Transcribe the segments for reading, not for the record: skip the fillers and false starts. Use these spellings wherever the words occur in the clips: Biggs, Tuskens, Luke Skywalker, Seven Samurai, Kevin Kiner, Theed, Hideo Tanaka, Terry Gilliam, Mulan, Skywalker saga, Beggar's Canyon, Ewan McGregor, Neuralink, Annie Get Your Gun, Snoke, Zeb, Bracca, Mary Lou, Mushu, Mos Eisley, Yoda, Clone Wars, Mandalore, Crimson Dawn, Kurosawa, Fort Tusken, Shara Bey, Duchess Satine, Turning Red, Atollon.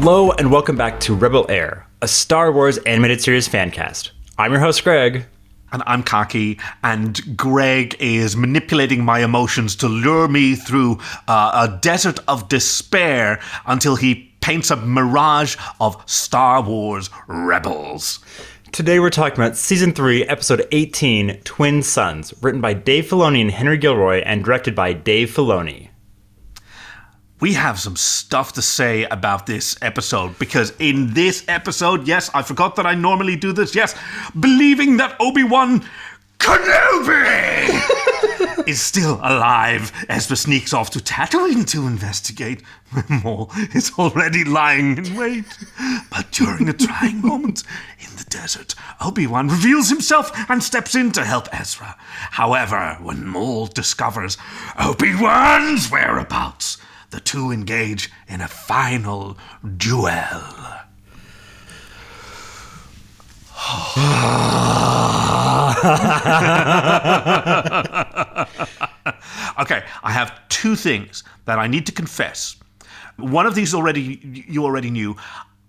Hello and welcome back to Rebel Air, a Star Wars animated series fancast. I'm your host, Greg. And I'm Kaki, and Greg is manipulating my emotions to lure me through a desert of despair until he paints a mirage of Star Wars Rebels. Today we're talking about Season 3, Episode 18, Twin Sons, written by Dave Filoni and Henry Gilroy, and directed by Dave Filoni. We have some stuff to say about this episode, because in this episode, yes, I forgot that I normally do this, yes, believing that Obi-Wan Kenobi is still alive, Ezra sneaks off to Tatooine to investigate. Maul is already lying in wait. But during a trying moment in the desert, Obi-Wan reveals himself and steps in to help Ezra. However, when Maul discovers Obi-Wan's whereabouts, the two engage in a final duel. Okay, I have two things that I need to confess. One of these you already knew.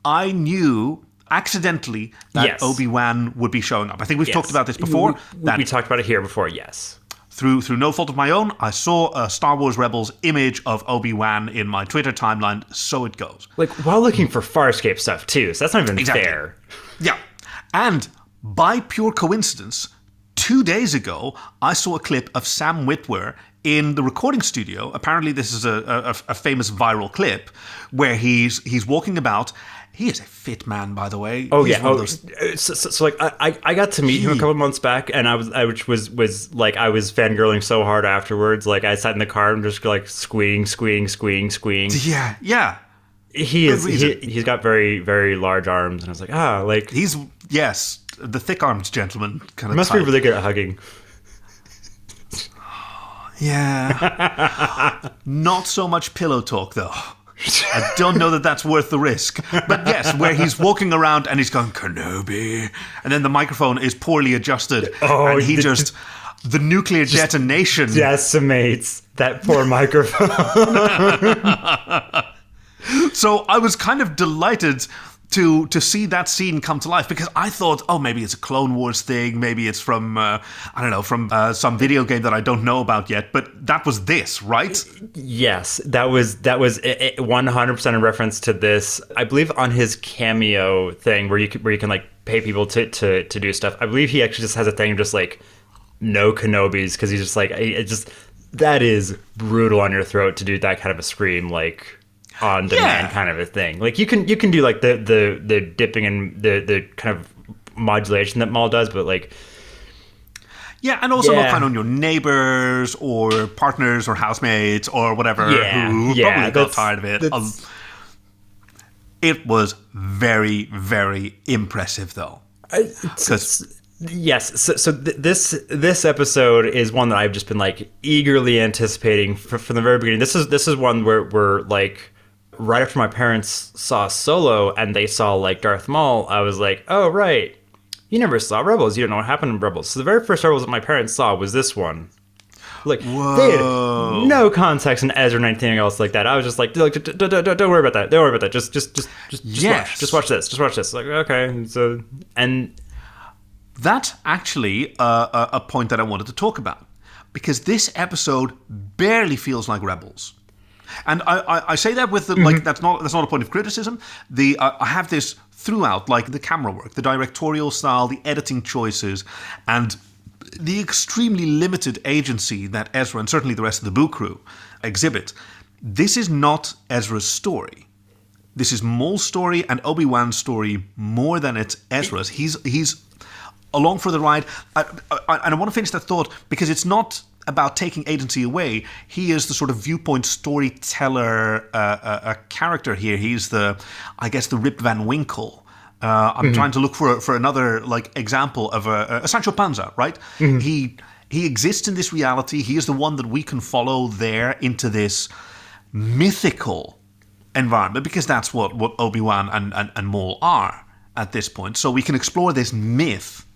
I knew accidentally that Obi-Wan would be showing up. I think we've talked about this before. We talked about it here before, yes. Through no fault of my own, I saw a Star Wars Rebels image of Obi-Wan in my Twitter timeline, so it goes. Like, while looking for Farscape stuff, too, so that's not even fair. Yeah. And by pure coincidence, 2 days ago, I saw a clip of Sam Witwer in the recording studio. Apparently, this is a famous viral clip where he's walking about. He is a fit man, by the way. Oh, he's I got to meet him a couple months back, and I was fangirling so hard afterwards. Like, I sat in the car and just like squeeing. Yeah. He's got very, very large arms, and I was like, he's the thick arms gentleman kind of. Must type. Be really good at hugging. Yeah. Not so much pillow talk though. I don't know that that's worth the risk. But yes, where he's walking around and he's going, Kenobi. And then the microphone is poorly adjusted. Oh, and the nuclear detonation decimates that poor microphone. So I was kind of delighted to see that scene come to life, because I thought, maybe it's a Clone Wars thing. Maybe it's from, some video game that I don't know about yet. But that was this, right? Yes, that was 100% a reference to this. I believe on his Cameo thing where you can like pay people to do stuff. I believe he actually just has a thing of just like no Kenobis, because he's just like, that is brutal on your throat to do that kind of a scream, like, on demand kind of a thing. Like, you can do like the dipping and the kind of modulation that Maul does, but like and also not kind on your neighbors or partners or housemates or whatever who probably got tired of it. It was very, very impressive though. This episode is one that I've just been like eagerly anticipating from the very beginning. This is one where we're like, right after my parents saw Solo and they saw like Darth Maul, I was like, oh, right, you never saw Rebels. You don't know what happened in Rebels. So the very first Rebels that my parents saw was this one. Like, they had no context in Ezra and anything else like that. I was just like, don't worry about that. Don't worry about that. Just watch this. Like, okay. So, and that's actually a point that I wanted to talk about, because this episode barely feels like Rebels. And I say that with like that's not a point of criticism. I have this throughout, like the camera work, the directorial style, the editing choices, and the extremely limited agency that Ezra and certainly the rest of the Boo crew exhibit. This is not Ezra's story. This is Maul's story and Obi-Wan's story more than it's Ezra's. He's along for the ride, and I want to finish that thought, because it's not about taking agency away. He is the sort of viewpoint storyteller character here. He's the Rip Van Winkle. I'm trying to look for another like example of a Sancho Panza, right? Mm-hmm. He exists in this reality. He is the one that we can follow there into this mythical environment, because that's what Obi-Wan and Maul are at this point. So we can explore this myth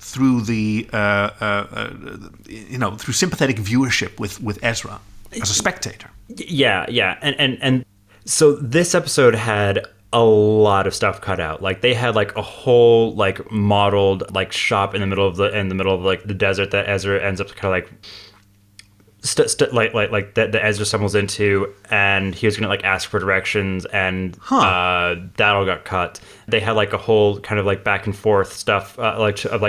through the through sympathetic viewership with Ezra as a spectator. And so this episode had a lot of stuff cut out. Like they had like a whole like modeled like shop in the middle of like the desert that Ezra ends up kind of like that Ezra stumbles into, and he was gonna like ask for directions, and that all got cut. They had like a whole kind of like back and forth stuff of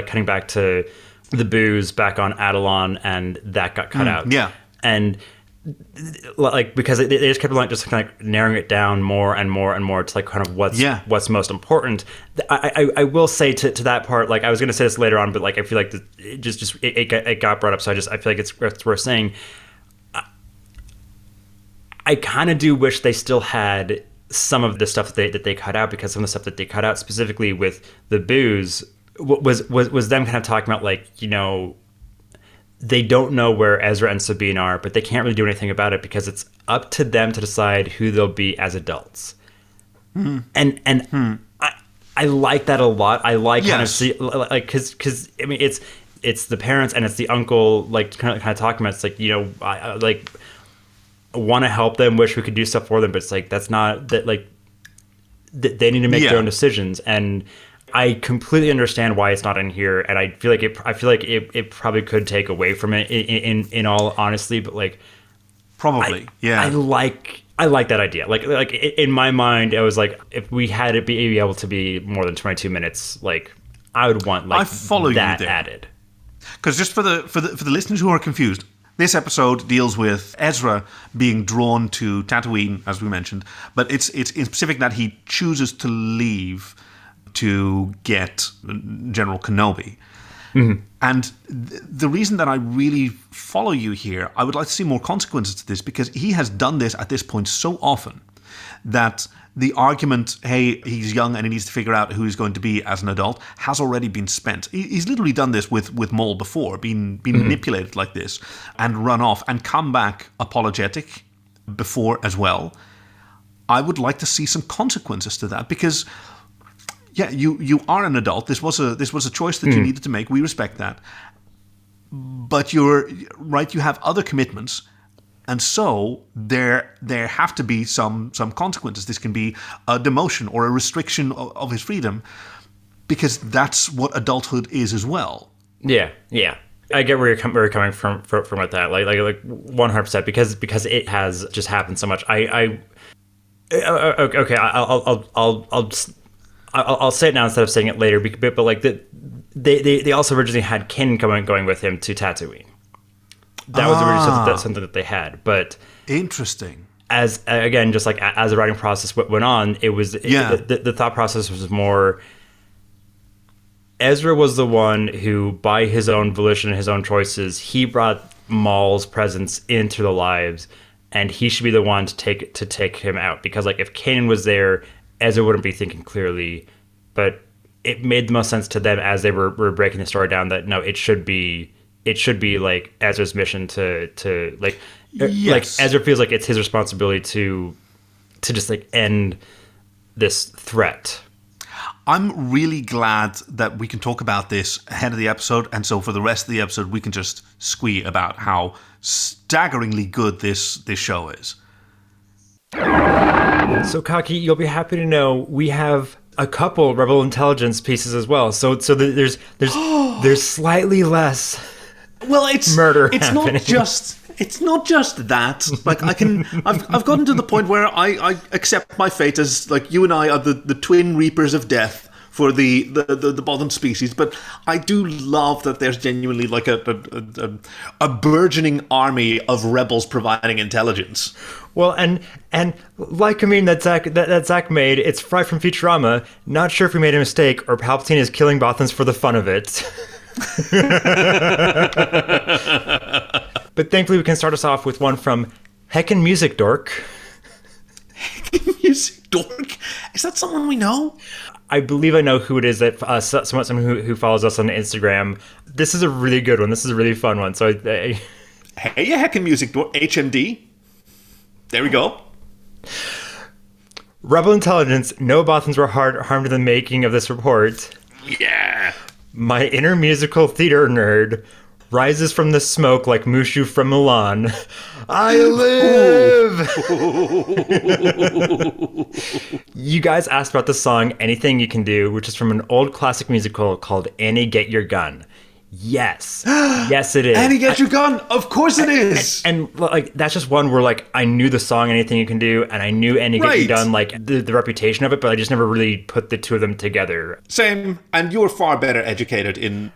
cutting back to the booze back on Atollon, and that got cut out. Yeah, and like because they just kept like just kind of like narrowing it down more and more and more to like kind of what's most important. I will say to that part, like I was going to say this later on, but like I feel like it got brought up, so I feel like it's worth saying. I kind of do wish they still had some of the stuff that they cut out, because some of the stuff that they cut out specifically with the booze was them kind of talking about like, you know, they don't know where Ezra and Sabine are, but they can't really do anything about it because it's up to them to decide who they'll be as adults. Mm. And I like that a lot. I like kind of see, like because I mean it's the parents and it's the uncle like kind of talking about it. It's like, you know, I like want to help them, wish we could do stuff for them, but it's like that's not that like they need to make their own decisions. And I completely understand why it's not in here, and I feel like it probably could take away from it in all honesty, but like probably I like that idea. Like in my mind, I was like, if we had it be able to be more than 22 minutes, like I would want like that added. Because just for the listeners who are confused, this episode deals with Ezra being drawn to Tatooine, as we mentioned, but it's in specific that he chooses to leave to get General Kenobi. Mm-hmm. And the reason that I really follow you here, I would like to see more consequences to this, because he has done this at this point so often that the argument, hey, he's young and he needs to figure out who he's going to be as an adult, has already been spent. He's literally done this with Maul before, been mm-hmm. manipulated like this and run off and come back apologetic before as well. I would like to see some consequences to that, because... yeah, you are an adult. This was a choice that you needed to make. We respect that. But you're right, you have other commitments, and so there have to be some consequences. This can be a demotion or a restriction of his freedom, because that's what adulthood is as well. Yeah, yeah. I get where you're coming from with that. Like 100%, because it has just happened so much. I'll say it now instead of saying it later, but like they also originally had Kin going with him to Tatooine. That was originally something that they had, but interesting. As again, just like as the writing process went on, it was the thought process was more. Ezra was the one who, by his own volition and his own choices, he brought Maul's presence into the lives, and he should be the one to take him out, because like if Kin was there, Ezra wouldn't be thinking clearly, but it made the most sense to them as they were breaking the story down that no, it should be like Ezra's mission to like like Ezra feels like it's his responsibility to just like end this threat. I'm really glad that we can talk about this ahead of the episode, and so for the rest of the episode we can just squee about how staggeringly good this show is. So, Kaki, you'll be happy to know we have a couple Rebel Intelligence pieces as well. So there's slightly less. Well, it's murder. It's happening. It's not just that. Like I've gotten to the point where I accept my fate as like you and I are the twin reapers of death for the bottom species, but I do love that there's genuinely like a burgeoning army of rebels providing intelligence. Well, and like a meme that Zach made, it's Fry from Futurama. Not sure if we made a mistake or Palpatine is killing Bothans for the fun of it. But thankfully, we can start us off with one from Heckin' Music Dork. Heckin' Music Dork? Is that someone we know? I believe I know who it is. That someone who follows us on Instagram. This is a really good one. This is a really fun one. So, hey, you Heckin' Music Dork, HMD. There we go. Rebel Intelligence, no Bothans were harmed in the making of this report. Yeah. My inner musical theater nerd, rises from the smoke like Mushu from Mulan. I live! You guys asked about the song Anything You Can Do, which is from an old classic musical called Annie Get Your Gun. Yes. Yes, it is. Annie Get Your Gun. Of course it is. And like that's just one where like I knew the song Anything You Can Do and I knew Annie Get Your Gun, like the reputation of it, but I just never really put the two of them together. Same. And you're far better educated in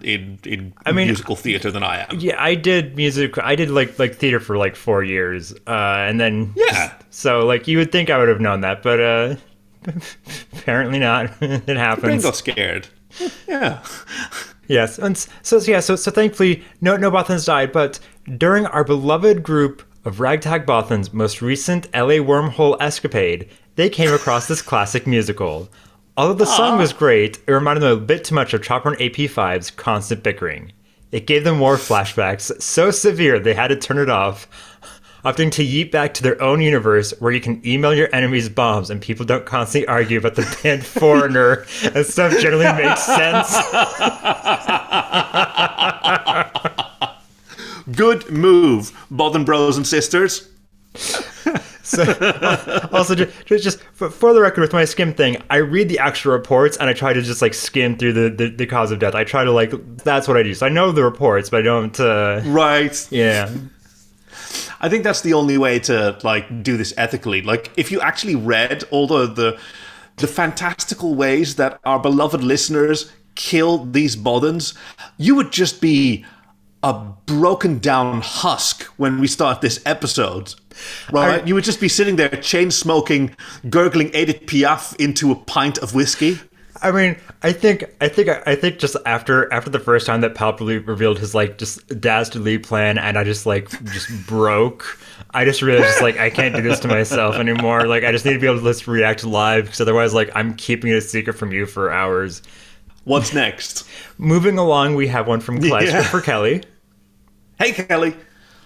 musical theater than I am. Yeah, I did music. I did like theater for like 4 years. And then yeah. So like you would think I would have known that, but apparently not. It happens. Brain got scared. Yeah. Yes, and so thankfully, no Bothans died, but during our beloved group of Ragtag Bothans' most recent LA wormhole escapade, they came across this classic musical. Although the song was great, it reminded them a bit too much of Chopper and AP-5's constant bickering. It gave them war flashbacks so severe they had to turn it off, opting to yeet back to their own universe where you can email your enemies bombs and people don't constantly argue about the band Foreigner and stuff generally makes sense. Good move, Bothan Bros and Sisters. So, also, just for the record, with my skim thing, I read the actual reports and I try to just like skim through the cause of death. I try to that's what I do. So I know the reports, but I don't... Right. Yeah. I think that's the only way to do this ethically. Like, if you actually read all the fantastical ways that our beloved listeners killed these Bothans, you would just be a broken down husk when we start this episode. Right? You would just be sitting there chain smoking, gurgling Edith Piaf into a pint of whiskey. I mean, I think just after the first time that Palpatine revealed his just dastardly plan, and I just broke. I just realized I can't do this to myself anymore. I just need to be able to just react live, because otherwise I'm keeping it a secret from you for hours. What's next? Moving along, we have one from Clash for Kelly. Hey, Kelly.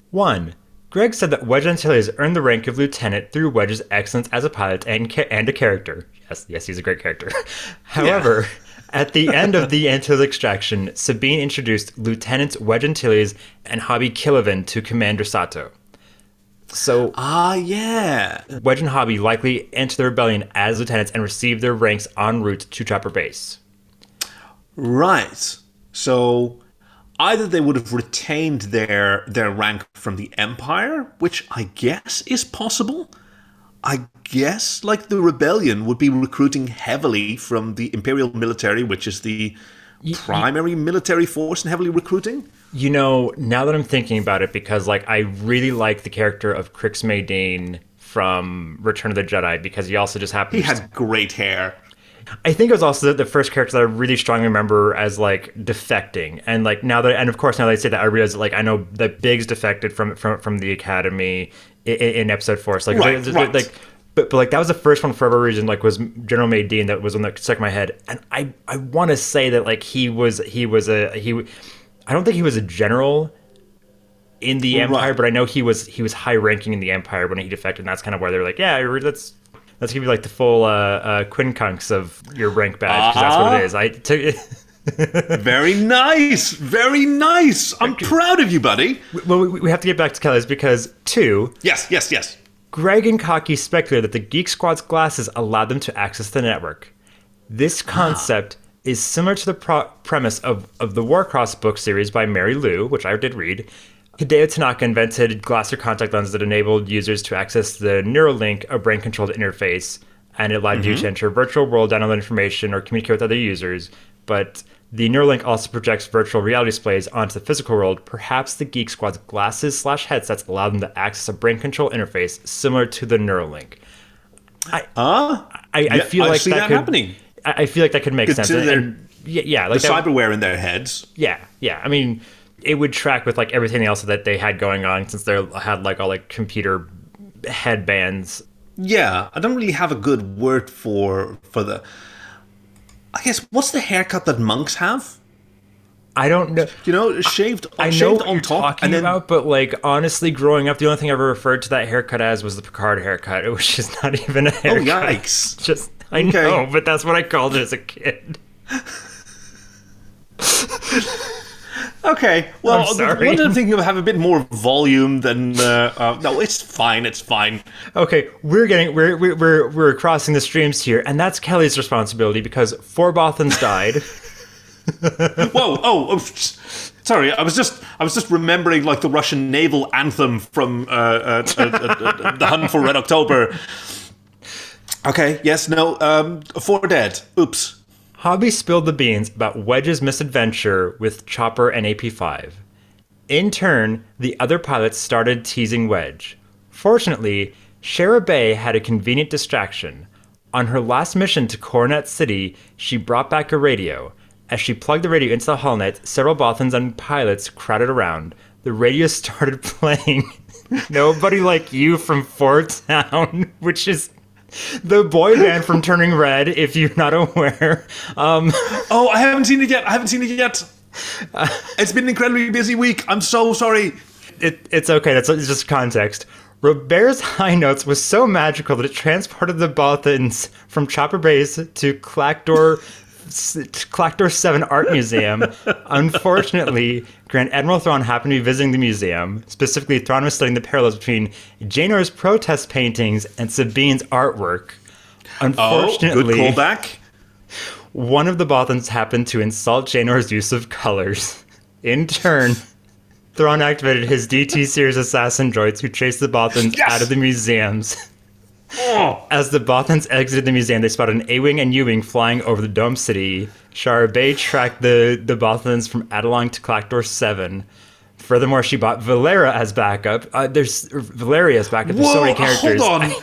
1. Greg said that Wedge Antilles earned the rank of lieutenant through Wedge's excellence as a pilot and a character. Yes, he's a great character. However, at the end of the Antilles extraction, Sabine introduced Lieutenants Wedge Antilles and Hobby Killivan to Commander Sato. So, Wedge and Hobby likely entered the rebellion as lieutenants and received their ranks en route to Chopper Base. Right. So... either they would have retained their rank from the Empire, which I guess is possible. I guess, the Rebellion would be recruiting heavily from the Imperial military, which is the primary military force and heavily recruiting. You know, now that I'm thinking about it, because, I really like the character of Crix Maydane from Return of the Jedi, because he also just happened to... He had great hair. I think it was also the first character that I really strongly remember as defecting, and now that I say that, I realize that I know that Biggs defected from the Academy in Episode 4. So right. But that was the first one for whatever reason. Was General Maydane, that was one that stuck in my head, and I want to say that he was I don't think he was a general in the Empire, but I know he was high ranking in the Empire when he defected, and that's kind of why they're let's give you the full quincunx of your rank badge, because that's what it is. I took it. Very nice. Very nice. I'm proud of you, buddy. Well, we have to get back to Kelly's, because 2. Yes. Greg and Cocky speculated that the Geek Squad's glasses allowed them to access the network. This concept is similar to the premise of the Warcross book series by Mary Lou, which I did read. Hideo Tanaka invented glass or contact lenses that enabled users to access the Neuralink, a brain-controlled interface, and it allowed you to enter a virtual world, download information, or communicate with other users. But the Neuralink also projects virtual reality displays onto the physical world. Perhaps the Geek Squad's glasses/headsets allow them to access a brain control interface similar to the Neuralink. I feel like that could happening. I feel like that could make sense. The cyberware in their heads. Yeah. I mean, it would track with everything else that they had going on, since they had all computer headbands. Yeah, I don't really have a good word for the... I guess, what's the haircut that monks have? I don't know. You know, shaved on top. I know what you're talking about, but honestly, growing up, the only thing I ever referred to that haircut as was the Picard haircut, which is not even a haircut. Oh, yikes. I know, but that's what I called it as a kid. Okay, well, I wanted to think you'll have a bit more volume than the. No, it's fine. It's fine. Okay, we're crossing the streams here, and that's Kelly's responsibility because four Bothans died. Whoa! Oh, sorry. I was just remembering like the Russian naval anthem from The Hunt for Red October. Okay. Yes. No. Four dead. Oops. Hobby spilled the beans about Wedge's misadventure with Chopper and AP-5. In turn, the other pilots started teasing Wedge. Fortunately, Shara Bey had a convenient distraction. On her last mission to Coronet City, she brought back a radio. As she plugged the radio into the hull net, several Bothans and pilots crowded around. The radio started playing Nobody Like You from Fort Town, which is... the boy band from Turning Red, if you're not aware. Oh, I haven't seen it yet. It's been an incredibly busy week. I'm so sorry. It's okay. It's just context. Robert's high notes was so magical that it transported the Bothans from Chopper Base to Clacktor VII Art Museum. Unfortunately, Grand Admiral Thrawn happened to be visiting the museum. Specifically, Thrawn was studying the parallels between Janor's protest paintings and Sabine's artwork. Unfortunately, good callback. One of the Bothans happened to insult Janor's use of colors. In turn, Thrawn activated his DT series assassin droids who chased the Bothans out of the museums. Oh. As the Bothans exited the museum, they spotted an A-Wing and U-Wing flying over the Dome City. Shara Bey tracked the Bothans from Atollon to Clacktor VII. Furthermore, she bought Valeria as backup. There's so many characters. Hold on.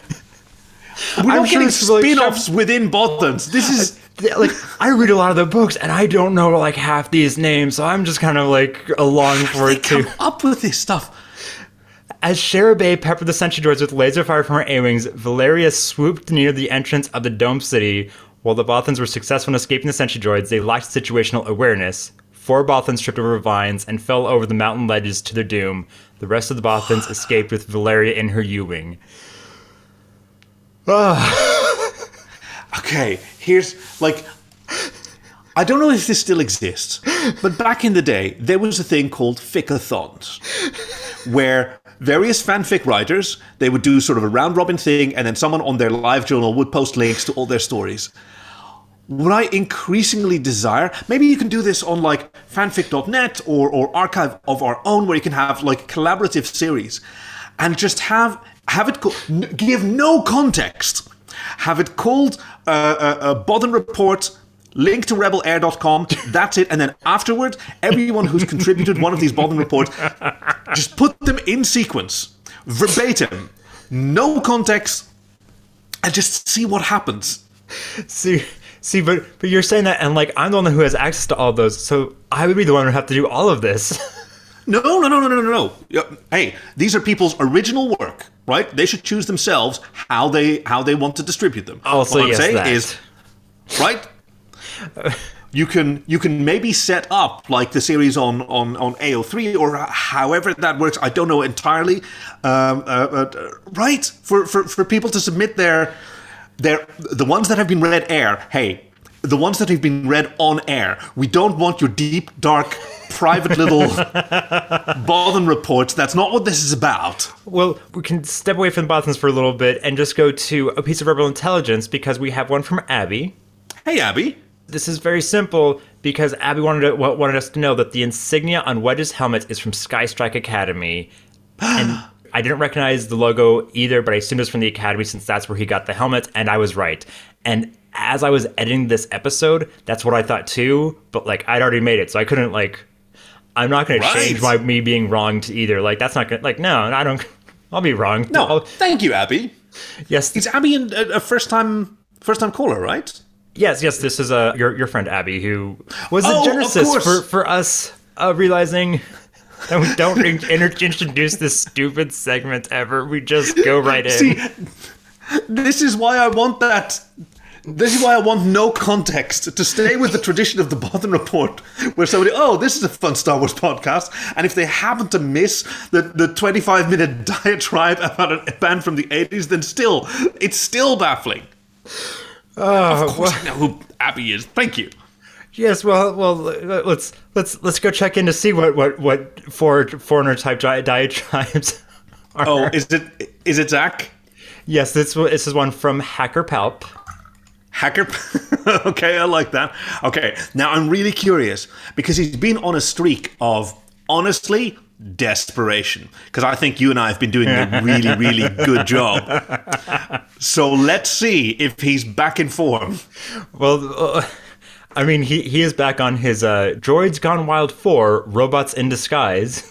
We're not getting spin-offs within Bothans. This is... like, I read a lot of the books, and I don't know, like, half these names, so I'm just kind of, like, along for it, too. Come up with this stuff. As Shara Bey peppered the sentry droids with laser fire from her A-Wings, Valeria swooped near the entrance of the Dome City. While the Bothans were successful in escaping the sentry droids, they lacked situational awareness. Four Bothans tripped over vines and fell over the mountain ledges to their doom. The rest of the Bothans escaped with Valeria in her U-Wing. Okay, here's, like... I don't know if this still exists, but back in the day, there was a thing called fic-a-thons, where... various fanfic writers, they would do sort of a round-robin thing, and then someone on their live journal would post links to all their stories. What I increasingly desire, maybe you can do this on, like, fanfic.net or Archive of Our Own, where you can have, like, collaborative series, and just have it give no context. Have it called a Bothan Report... link to rebelair.com, that's it. And then afterward, everyone who's contributed one of these Bothan reports, just put them in sequence, verbatim, no context, and just see what happens. See, but you're saying that, and like, I'm the one who has access to all those, so I would be the one who would have to do all of this. No. Hey, these are people's original work, right? They should choose themselves how they want to distribute them. Also, what I'm saying is, right? You can maybe set up like the series on AO3 or however that works. I don't know entirely. Right for people to submit the ones that have been read air. Hey, the ones that have been read on air. We don't want your deep dark private little Bothan reports. That's not what this is about. Well, we can step away from the Bothans for a little bit and just go to a piece of rebel intelligence because we have one from Abby. Hey, Abby. This is very simple because Abby wanted us to know that the insignia on Wedge's helmet is from Skystrike Academy. And I didn't recognize the logo either, but I assumed it was from the Academy since that's where he got the helmet, and I was right. And as I was editing this episode, that's what I thought too, but like I'd already made it, so I couldn't like... I'm not going to change my me being wronged either. Like that's not going to... like, no, I don't... I'll be wrong. No, thank you, Abby. Yes. It's Abby a first-time caller, right? Yes, this is your friend Abby, who was a genesis for us realizing that we don't introduce this stupid segment ever. We just go right in. See, this is why I want that. This is why I want no context, to stay with the tradition of the Bothan Report, where somebody, this is a fun Star Wars podcast, and if they happen to miss the 25-minute diatribe about a band from the 80s, then it's still baffling. Of course I know who Abby is. Thank you. Yes, well, let's go check in to see what foreigner type diatribes are. Oh, is it Zach? Yes, this is one from Hacker Palp. Hacker, okay, I like that. Okay, now I'm really curious because he's been on a streak of honestly desperation. Because I think you and I have been doing a really, really good job. So let's see if he's back in form. Well, I mean, he is back on his Droids Gone Wild 4: Robots in Disguise.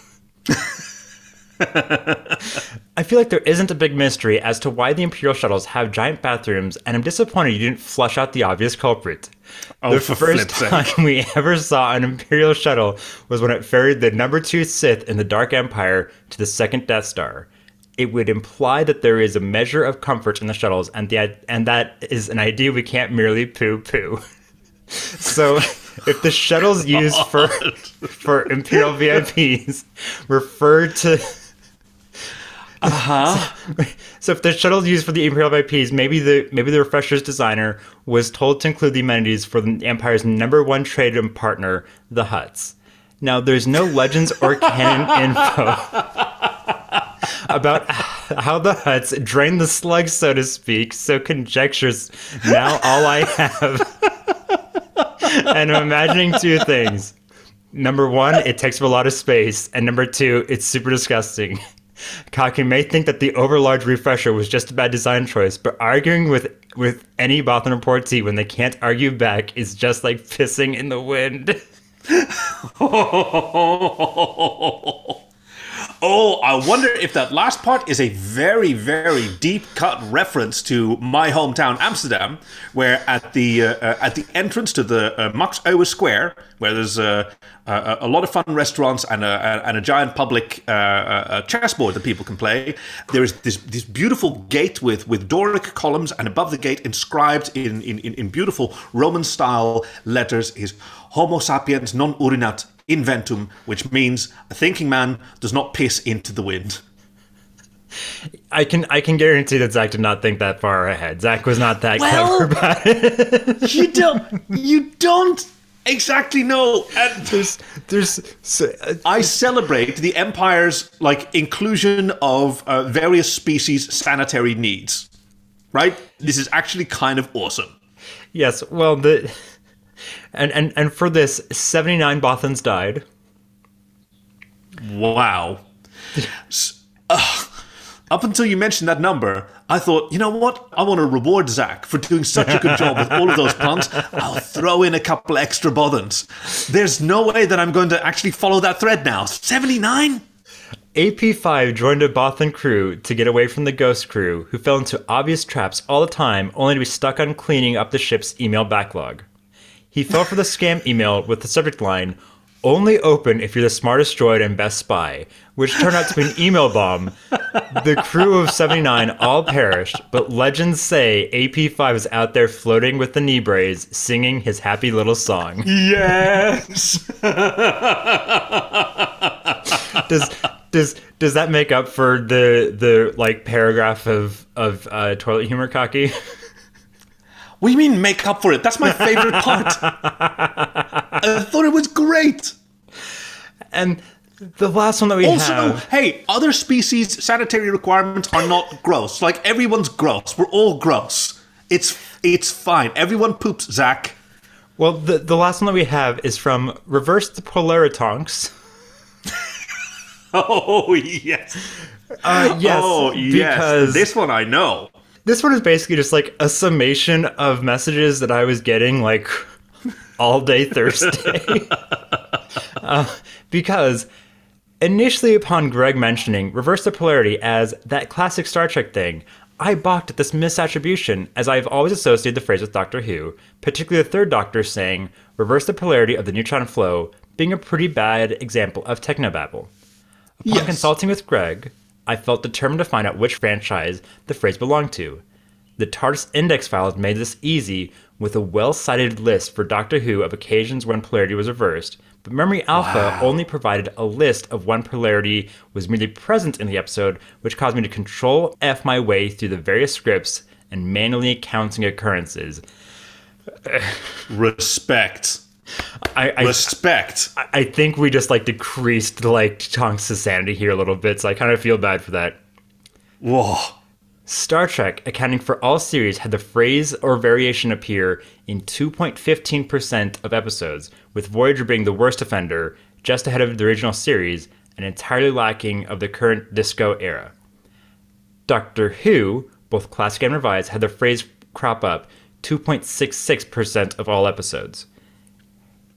I feel like there isn't a big mystery as to why the Imperial shuttles have giant bathrooms, and I'm disappointed you didn't flush out the obvious culprit. Oh, the first time we ever saw an Imperial shuttle was when it ferried the number 2 Sith in the Dark Empire to the second Death Star. It would imply that there is a measure of comfort in the shuttles, and that is an idea we can't merely poo-poo. So... if the shuttles used for Imperial VIPs refer to... So if the shuttles used for the Imperial VIPs, maybe the Refresher's designer was told to include the amenities for the Empire's #1 trade partner, the Hutts. Now, there's no legends or canon info about how the Hutts drain the slug, so to speak, so conjectures now all I have... And I'm imagining two things. Number one, it takes up a lot of space. And number two, it's super disgusting. Kaki may think that the overlarge refresher was just a bad design choice, but arguing with any Bothan reportee when they can't argue back is just like pissing in the wind. Oh, I wonder if that last part is a very, very deep-cut reference to my hometown, Amsterdam, where at the entrance to the Max Ower Square, where there's a lot of fun restaurants and a giant public chessboard that people can play, there is this beautiful gate with Doric columns, and above the gate, inscribed in beautiful Roman-style letters, is Homo sapiens non urinat inventum, which means a thinking man does not piss into the wind. I can guarantee that Zach did not think that far ahead. Zach was not that clever about it. You don't exactly know. And I celebrate the Empire's inclusion of various species' sanitary needs. Right? This is actually kind of awesome. Yes. Well, And for this, 79 Bothans died. Wow. Up until you mentioned that number, I thought, you know what? I want to reward Zach for doing such a good job with all of those puns. I'll throw in a couple extra Bothans. There's no way that I'm going to actually follow that thread now. 79? AP-5 joined a Bothan crew to get away from the Ghost crew, who fell into obvious traps all the time, only to be stuck on cleaning up the ship's email backlog. He fell for the scam email with the subject line, only open if you're the smartest droid and best spy, which turned out to be an email bomb. The crew of 79 all perished, but legends say AP-5 is out there floating with the knee brace, singing his happy little song. Yes! Does that make up for the paragraph of toilet humor, Cocky? What do you mean make up for it? That's my favorite part. I thought it was great. And the last one that we have... Also, hey, other species' sanitary requirements are not gross. Everyone's gross. We're all gross. It's fine. Everyone poops, Zach. Well, the last one that we have is from Reverse the Polaritonks. Oh, yes. Yes. Oh, yes. Because... this one I know. This one is basically just a summation of messages that I was getting all day Thursday. Because initially upon Greg mentioning Reverse the Polarity as that classic Star Trek thing, I balked at this misattribution, as I've always associated the phrase with Doctor Who, particularly the Third Doctor saying Reverse the Polarity of the Neutron Flow being a pretty bad example of technobabble. Upon consulting with Greg, I felt determined to find out which franchise the phrase belonged to. The TARDIS Index files made this easy with a well-cited list for Doctor Who of occasions when polarity was reversed, but Memory Alpha only provided a list of when polarity was merely present in the episode, which caused me to control F my way through the various scripts and manually counting occurrences. Respect. Respect. I think we just like decreased like Tonks' sanity here a little bit, so I kind of feel bad for that. Whoa. Star Trek, accounting for all series, had the phrase or variation appear in 2.15% of episodes, with Voyager being the worst offender, just ahead of the original series, and entirely lacking of the current disco era. Doctor Who, both classic and revised, had the phrase crop up 2.66% of all episodes.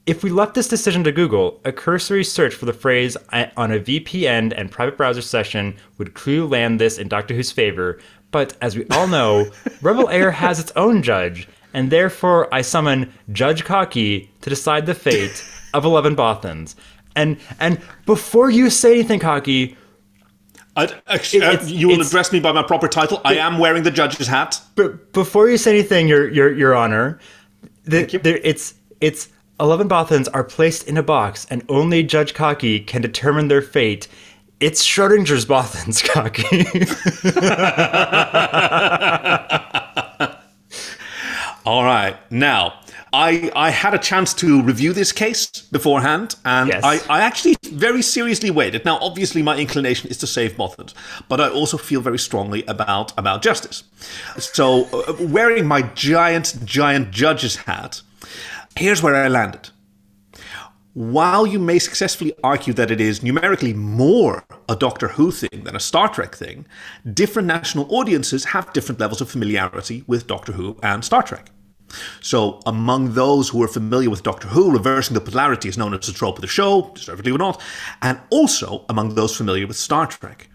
If we left this decision to Google, a cursory search for the phrase on a VPN and private browser session would clearly land this in Doctor Who's favor, but as we all know, Rebel Air has its own judge, and therefore I summon Judge Cocky to decide the fate of 11 Bothans. And before you say anything, Cocky, you will address me by my proper title. I am wearing the judge's hat. But before you say anything, Your Honor, it's 11 Bothans are placed in a box, and only Judge Cocky can determine their fate. It's Schrodinger's Bothans, Cocky. All right. Now, I had a chance to review this case beforehand, and yes. I actually very seriously weighed it. Now, obviously, my inclination is to save Bothans, but I also feel very strongly about justice. So, wearing my giant judge's hat... Here's where I landed. While you may successfully argue that it is numerically more a Doctor Who thing than a Star Trek thing, different national audiences have different levels of familiarity with Doctor Who and Star Trek. So among those who are familiar with Doctor Who, reversing the polarity is known as the trope of the show, deservedly or not, and also among those familiar with Star Trek.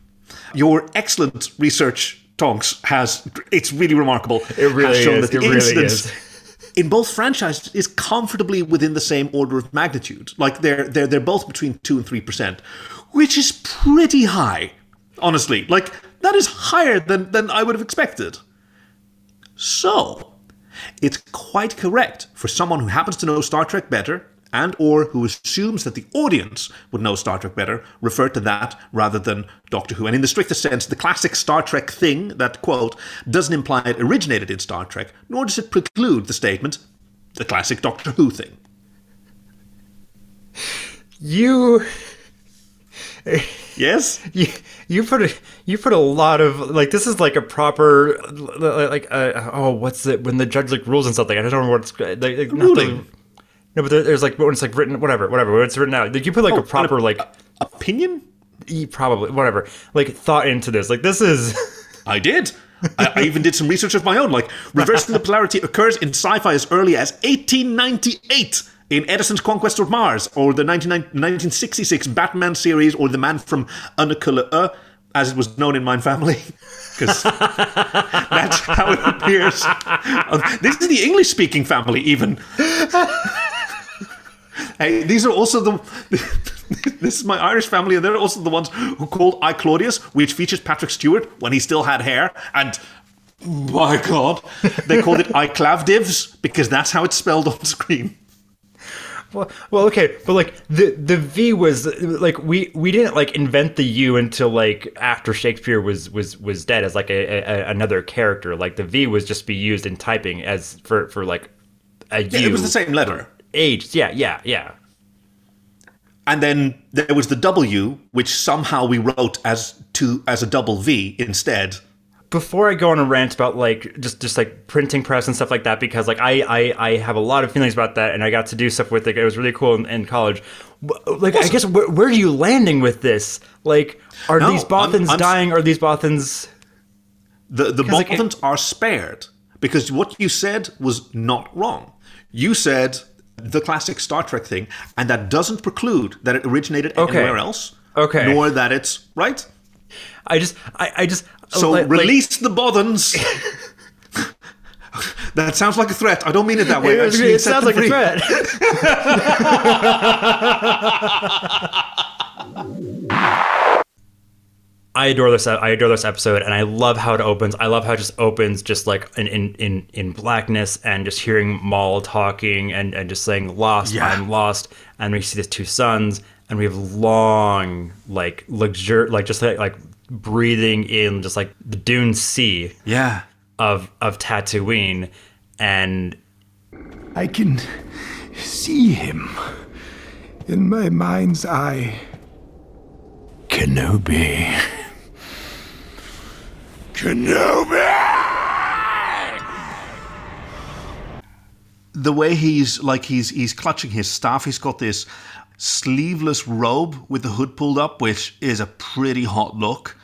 Your excellent research, Tonks, it's really remarkable. It really has shown is. That the it incidents... Really is. In both franchises, is comfortably within the same order of magnitude. Like they're both between 2% and 3%, which is pretty high, honestly. Like that is higher than I would have expected. So, it's quite correct for someone who happens to know Star Trek better, and or who assumes that the audience would know Star Trek better, refer to that rather than Doctor Who. And in the strictest sense, the classic Star Trek thing, that quote, doesn't imply it originated in Star Trek, nor does it preclude the statement, the classic Doctor Who thing. You... Yes? You put a lot of, like, this is like a proper, like, what's it, when the judge, like, rules on something, I don't know what it's... Like, ruling. No, but there's like when it's like written, whatever, when it's written out. Like you put like a proper like opinion, probably whatever, like thought into this. Like this is, I did. I even did some research of my own. Like reversing the polarity occurs in sci-fi as early as 1898 in Edison's Conquest of Mars, or the 1966 Batman series, or The Man from Unakula, as it was known in my family. Because that's how it appears. This is the English-speaking family, even. Hey, these are also this is my Irish family, and they're also the ones who called I, Claudius, which features Patrick Stewart when he still had hair, and, my God, they called it I, Clavdivs, because that's how it's spelled on screen. Well, okay, but like the V was like we didn't like invent the U until like after Shakespeare was dead as like a another character. Like the V was just be used in typing as for like a U. Yeah, it was the same letter. Aged, yeah. And then there was the W, which somehow we wrote as a double V instead. Before I go on a rant about like just like printing press and stuff like that, because like I have a lot of feelings about that, and I got to do stuff with it. It was really cool in college. Like I guess where are you landing with this? Like these Bothans dying? Are these Bothans? The Bothans are spared because what you said was not wrong. You said the classic Star Trek thing, and that doesn't preclude that it originated anywhere else. Okay. Nor that it's right. I just. So release the Bothans. That sounds like a threat. I don't mean it that way. It sounds like a threat. I adore this episode, and I love how it opens. I love how it just opens just like in blackness, and just hearing Maul talking and just saying, "Lost, yeah. I'm lost." And we see his two sons, and we have long like luxur like just like breathing in just like the Dune Sea of Tatooine, and I can see him in my mind's eye. Kenobi. Kenobi! The way he's clutching his staff, he's got this sleeveless robe with the hood pulled up, which is a pretty hot look.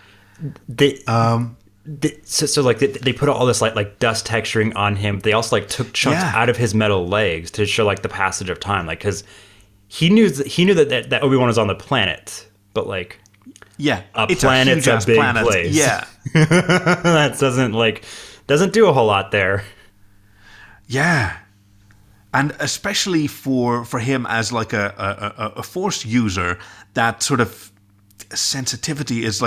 They put all this like dust texturing on him. They also took chunks out of his metal legs to show the passage of time, because he knew that Obi-Wan was on the planet, but planet's a big place. Yeah, that doesn't do a whole lot there. Yeah, and especially for him as a Force user, that sort of sensitivity is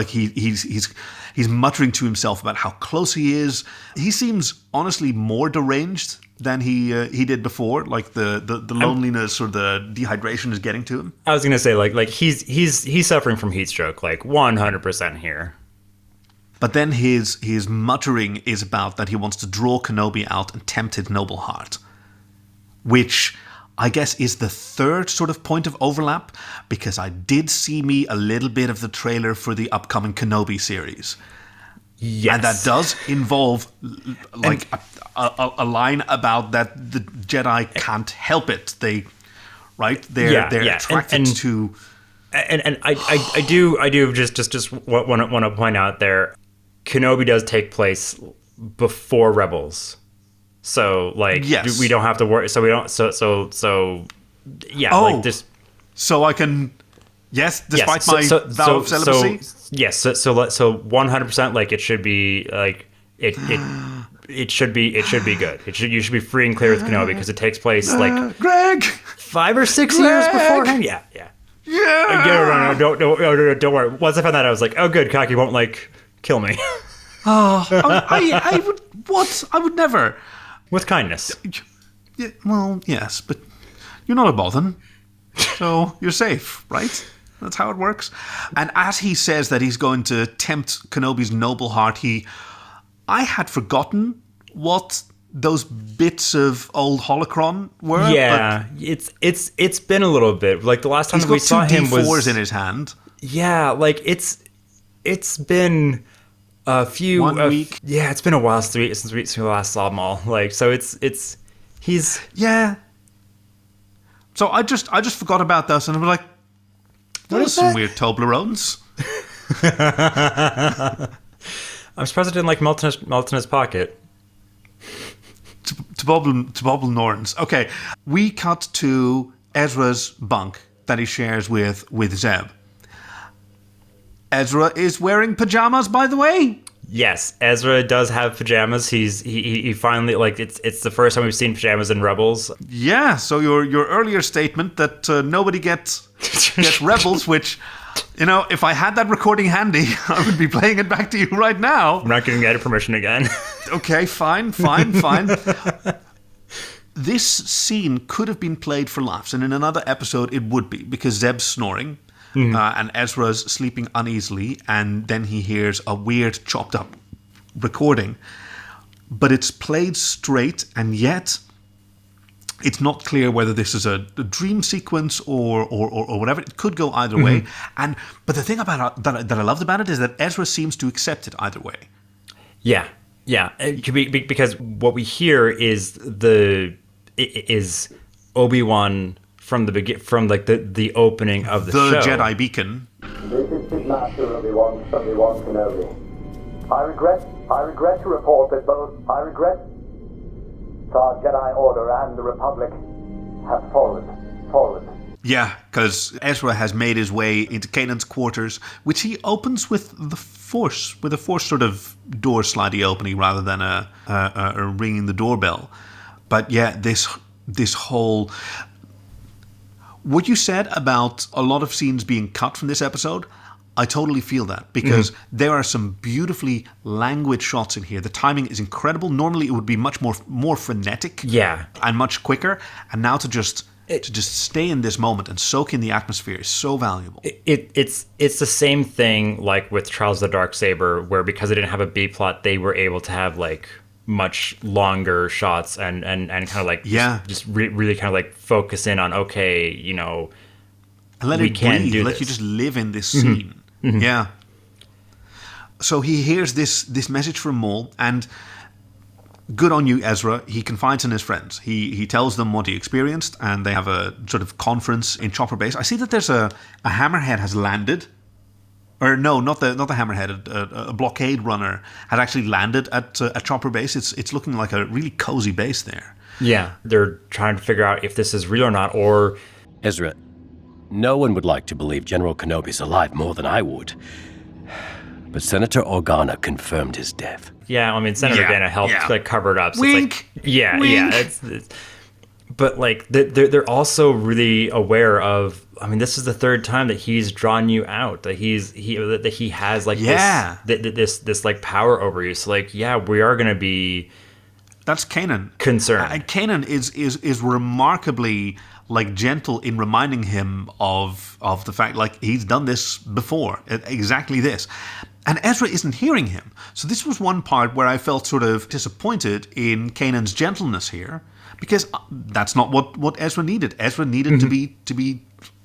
he's muttering to himself about how close he is. He seems honestly more deranged than he did before. The loneliness or the dehydration is getting to him. I was gonna say he's suffering from heat stroke 100% here. But then his muttering is about that he wants to draw Kenobi out and tempt his noble heart, which I guess is the third sort of point of overlap, because I did see a little bit of the trailer for the upcoming Kenobi series. Yes. And that does involve a line about that the Jedi can't help it. They're attracted to. I do just want to point out there, Kenobi does take place before Rebels. So we don't have to worry. So we don't. So I can. Yes, despite my vow of celibacy. Yes. So 100%. It should be it. It should be good. You should be free and clear with Kenobi, because it takes place Greg 5 or 6 years before him. Yeah. Don't worry. Once I found that out, I was oh good, Kaki won't kill me. Oh, I would. What? I would never. With kindness. Yeah, well, yes, but you're not a Bothan, so you're safe, right? That's how it works. And as he says that he's going to tempt Kenobi's noble heart, I had forgotten what those bits of old Holocron were. Yeah, it's been a little bit. The last time we saw him was... He's got 2 D4s in his hand. Yeah, it's been... A few weeks. Yeah, it's been a while since we last saw them all. Yeah. So I just forgot about those, and I'm what is some weird Toblerones? I'm surprised I didn't melt in his pocket. Toblerons. Okay, we cut to Ezra's bunk that he shares with Zeb. Ezra is wearing pajamas, by the way. Yes, Ezra does have pajamas. He finally it's the first time we've seen pajamas in Rebels. Yeah. So your earlier statement that nobody gets Rebels, which if I had that recording handy, I would be playing it back to you right now. I'm not giving you permission again. Okay. Fine. This scene could have been played for laughs, and in another episode it would be, because Zeb's snoring. Mm-hmm. And Ezra's sleeping uneasily, and then he hears a weird chopped up recording, but it's played straight, and yet it's not clear whether this is a dream sequence or whatever. It could go either way. But the thing that I loved about it is that Ezra seems to accept it either way. Yeah, it could be, because what we hear is Obi-Wan from the opening of the show. The Jedi Beacon. This is Pitmaster Obi-Wan from Obi-Wan Kenobi. I regret to report that both our Jedi Order and the Republic have fallen. Yeah, because Ezra has made his way into Kanan's quarters, which he opens with a Force sort of door slidey opening rather than a ringing the doorbell. But yeah, this whole... What you said about a lot of scenes being cut from this episode, I totally feel that, because there are some beautifully languid shots in here. The timing is incredible. Normally, it would be much more frenetic, and much quicker. And now to just stay in this moment and soak in the atmosphere is so valuable. It's the same thing with Trials of the Darksaber, where because they didn't have a B plot, they were able to have much longer shots and kind of like really kind of like focus in on, okay, you know, and let we it can breathe. Do let this. You just live in this scene. Mm-hmm. Mm-hmm. Yeah. So he hears this message from Maul, and good on you, Ezra. He confides in his friends. He tells them what he experienced, and they have a sort of conference in Chopper Base. I see that there's a hammerhead has landed. Or no, not the hammerhead. A blockade runner has actually landed at Chopper Base. It's looking like a really cozy base there. Yeah, they're trying to figure out if this is real or not, or... Ezra, no one would like to believe General Kenobi's alive more than I would. But Senator Organa confirmed his death. Yeah, I mean, Senator Organa helped like cover it up. So wink! It's like, wink. Yeah. It's, but like, they're also really aware of. I mean, this is the third time that he's drawn you out. That he has like this like power over you. So like, yeah, we are gonna be. That's Kanan. Concerned. Kanan is remarkably like gentle in reminding him of the fact like he's done this before, exactly this. And Ezra isn't hearing him. So this was one part where I felt sort of disappointed in Kanan's gentleness here, because that's not what Ezra needed. Ezra needed to be,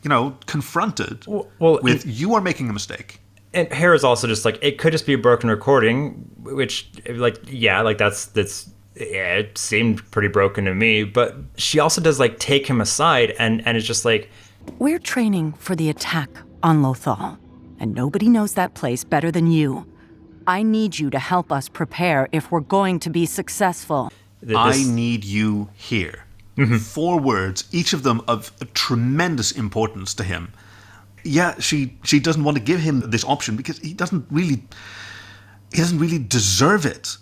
you know, confronted with you are making a mistake. And Hera's also just like, it could just be a broken recording, which like, yeah, like that's yeah, it seemed pretty broken to me. But she also does like take him aside and it's just like, we're training for the attack on Lothal. And nobody knows that place better than you. I need you to help us prepare if we're going to be successful. I need you here. Mm-hmm. 4 words, each of them of tremendous importance to him. Yeah, she doesn't want to give him this option because he doesn't really deserve it.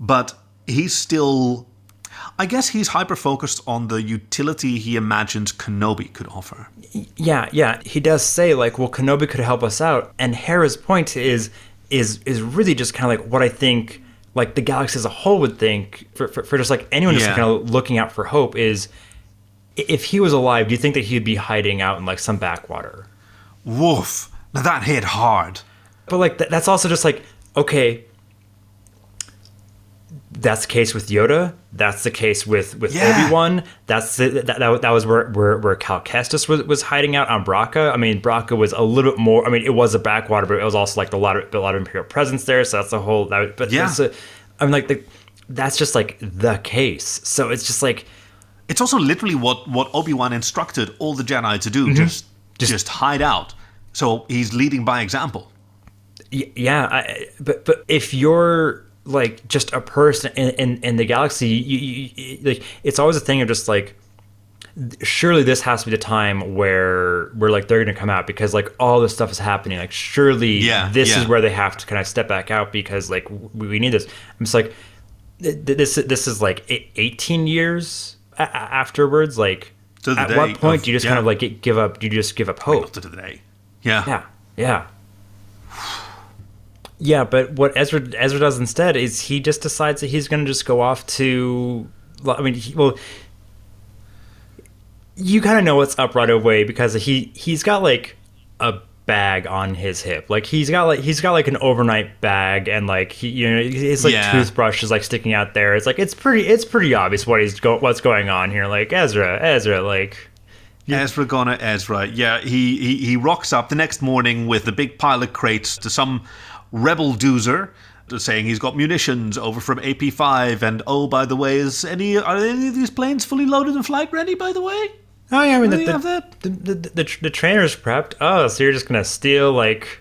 But he's still, I guess he's hyper-focused on the utility he imagines Kenobi could offer. Yeah. He does say, like, well, Kenobi could help us out. And Hera's point is really just kind of like what I think, like, the galaxy as a whole would think, for just, like, anyone just kind of looking out for hope is, if he was alive, do you think that he'd be hiding out in, like, some backwater? Woof. Now that hit hard. But, like, that's also just, like, okay... That's the case with Yoda. That's the case with Obi-Wan. That's that was where Cal Kestis was hiding out on Bracca. I mean, Bracca was a little bit more. I mean, it was a backwater, but it was also like a lot of Imperial presence there. So that's the whole. That's just like the case. So it's just like, it's also literally what Obi-Wan instructed all the Jedi to do. Mm-hmm. Just hide out. So he's leading by example. Yeah, but if you're like just a person in the galaxy, you, like, it's always a thing of just like, surely this has to be the time where like they're gonna come out, because like all this stuff is happening, like surely this is where they have to kind of step back out because like we need this. I'm just like, this is like 18 years afterwards. Like, at what point do you just kind of like give up? Do you just give up hope? Like, to the day. Yeah. Yeah, but what Ezra does instead is he just decides that he's going to just go off to... I mean, you kind of know what's up right away because he's got like a bag on his hip. Like he's got like an overnight bag, and like he, you know, his like toothbrush is like sticking out there. It's like it's pretty obvious what what's going on here. Like Ezra, like. Yeah. Ezra. Yeah, he rocks up the next morning with the big pile of crates to some rebel doozer, saying he's got munitions over from AP-5, and oh, by the way, are any of these planes fully loaded and flight ready, by the way? Oh yeah, I mean, the trainer's prepped. Oh, so you're just gonna steal like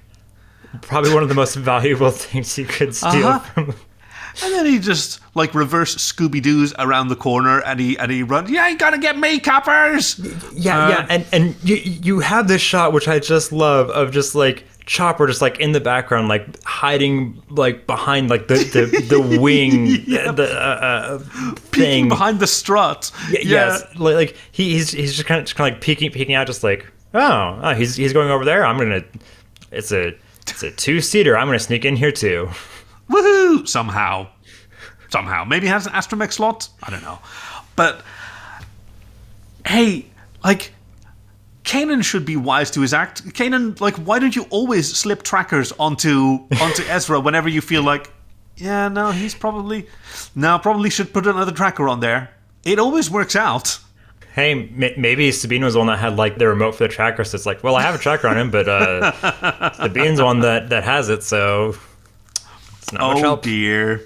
probably one of the most valuable things you could steal from. And then he just like reverse Scooby-Doo's around the corner, and he runs. Yeah, you gotta get me, coppers. And you have this shot which I just love of just like Chopper just like in the background, like hiding like behind like the wing thing, peeking behind the strut. Yes, like he's just kind of like peeking out, just like he's going over there. I'm gonna. It's a 2-seater. I'm gonna sneak in here too. Woohoo! Somehow. Maybe it has an astromech slot? I don't know. But, hey, like, Kanan should be wise to his act. Kanan, like, why don't you always slip trackers onto Ezra whenever you feel like, Yeah, no, he's probably... No, probably should put another tracker on there. It always works out. Hey, maybe Sabine was the one that had, like, the remote for the tracker, so it's like, well, I have a tracker on him, but Sabine's the one that has it, so it's not much help. Oh, dear.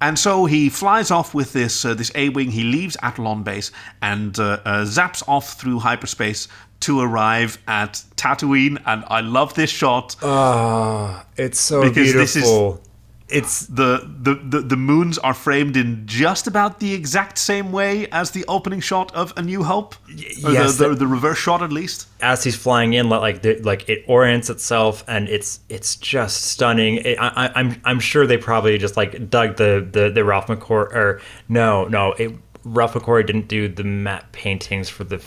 And so he flies off with this A-Wing. He leaves Atollon Base and zaps off through hyperspace to arrive at Tatooine. And I love this shot. Oh, it's so beautiful. It's the moons are framed in just about the exact same way as the opening shot of A New Hope. Yes, the reverse shot at least. As he's flying in, like it orients itself, and it's just stunning. I'm sure they probably just like dug the Ralph McQuarrie Ralph McQuarrie didn't do the matte paintings for the.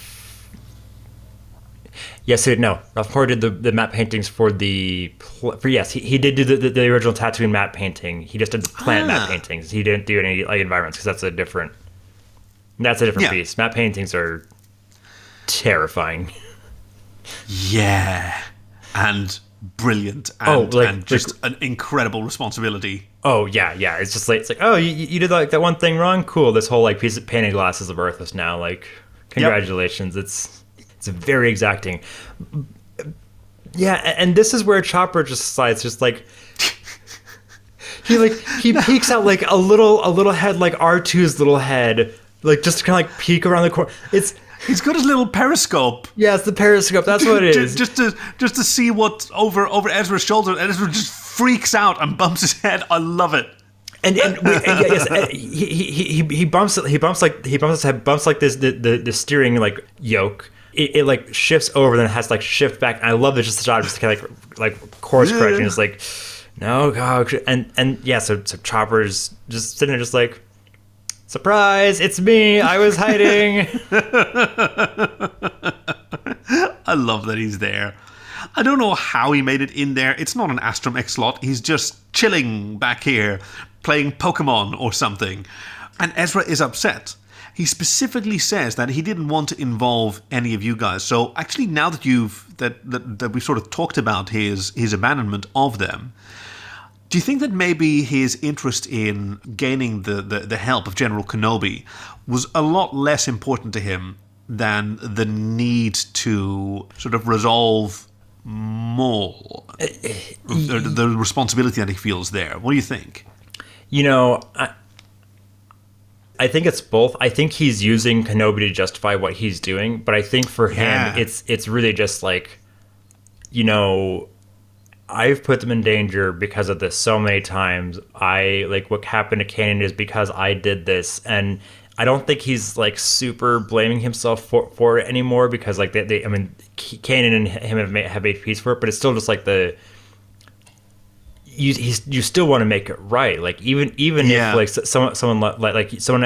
Yes, he did. No, Ralph McQuarrie did the matte paintings he did do the original Tatooine matte painting. He just did the plant matte paintings. He didn't do any like environments because that's a different piece. Matte paintings are terrifying. Yeah, and brilliant. And, and just an incredible responsibility. Oh yeah. It's just like you did like that one thing wrong. Cool. This whole like piece of painted glass is worthless now. Like congratulations. Yep. It's very exacting. Yeah, and this is where Chopper just slides, just like he peeks out like a little head, like R2's little head, like just to kind of like peek around the corner. He's got his little periscope. Yeah, it's the periscope. That's what it is. Just to see what's over Ezra's shoulder. And Ezra just freaks out and bumps his head. I love it. And he bumps like this the steering like yoke. It like shifts over, then it has to like shift back. And I love that just the shot, just kind of like course correction. It's like, no, God. And yeah, so Chopper's just sitting there, just like, surprise, it's me. I was hiding. I love that he's there. I don't know how he made it in there. It's not an Astrum X slot. He's just chilling back here, playing Pokemon or something. And Ezra is upset. He specifically says that he didn't want to involve any of you guys. So actually, now that that we've sort of talked about his abandonment of them, do you think that maybe his interest in gaining the help of General Kenobi was a lot less important to him than the need to sort of resolve more the responsibility that he feels there? What do you think? You know, I think it's both. I think he's using Kenobi to justify what he's doing, but I think for him, it's really just like, you know, I've put them in danger because of this so many times. I like what happened to Kanan is because I did this, and I don't think he's like super blaming himself for it anymore because like they I mean, Kanan and him have made peace for it, but it's still just like the. You still want to make it right, like even if like someone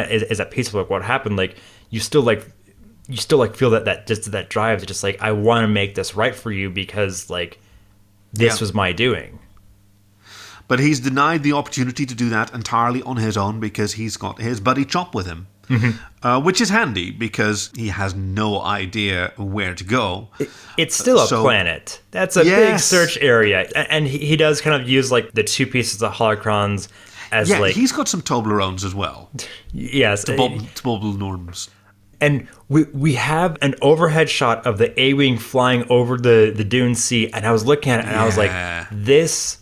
is at peace with like what happened, like you still feel that just that drive to just like I want to make this right for you because like this was my doing. But he's denied the opportunity to do that entirely on his own because he's got his buddy Chop with him, which is handy because he has no idea where to go. It's still a planet. That's a big search area. And he does kind of use like the two pieces of holocrons as like... Yeah, he's got some Toblerones as well. Yes. Toblerones. And we have an overhead shot of the A-Wing flying over the Dune Sea. And I was looking at it and I was like, this...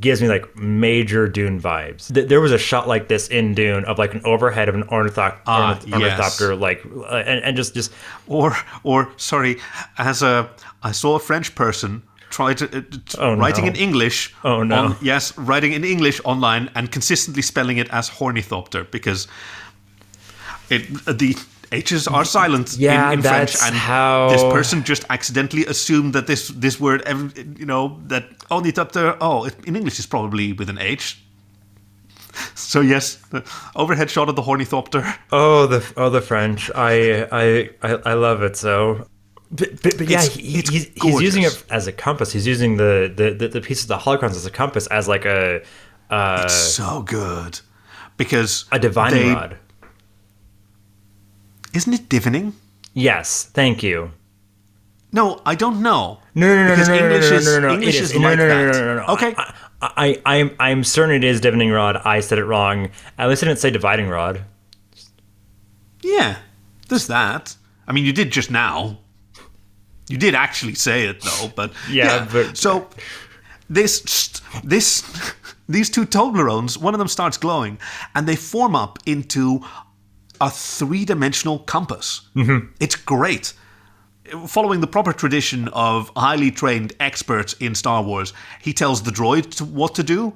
gives me like major Dune vibes. There was a shot like this in Dune of like an overhead of an ornithopter, like and just I saw a French person try to writing in English online and consistently spelling it as hornithopter because the H's are silent in French, and how... this person just accidentally assumed that this word, you know, that ornithopter, in English is probably with an H. So yes, the overhead shot of the ornithopter. The French, I love it so. But yeah, he's using it as a compass. He's using the piece of the holocrons as a compass, as like a. It's so good because a divining rod. Isn't it divining? Yes, thank you. No, I don't know. No, English is like that. Okay. I'm certain it is divining rod. I said it wrong. At least I didn't say dividing rod. Yeah, there's that. I mean, you did just now. You did actually say it though, but yeah. But... So these two Toblerones, one of them starts glowing, and they form up into a three-dimensional compass. Mm-hmm. It's great. Following the proper tradition of highly trained experts in Star Wars, he tells the droid what to do.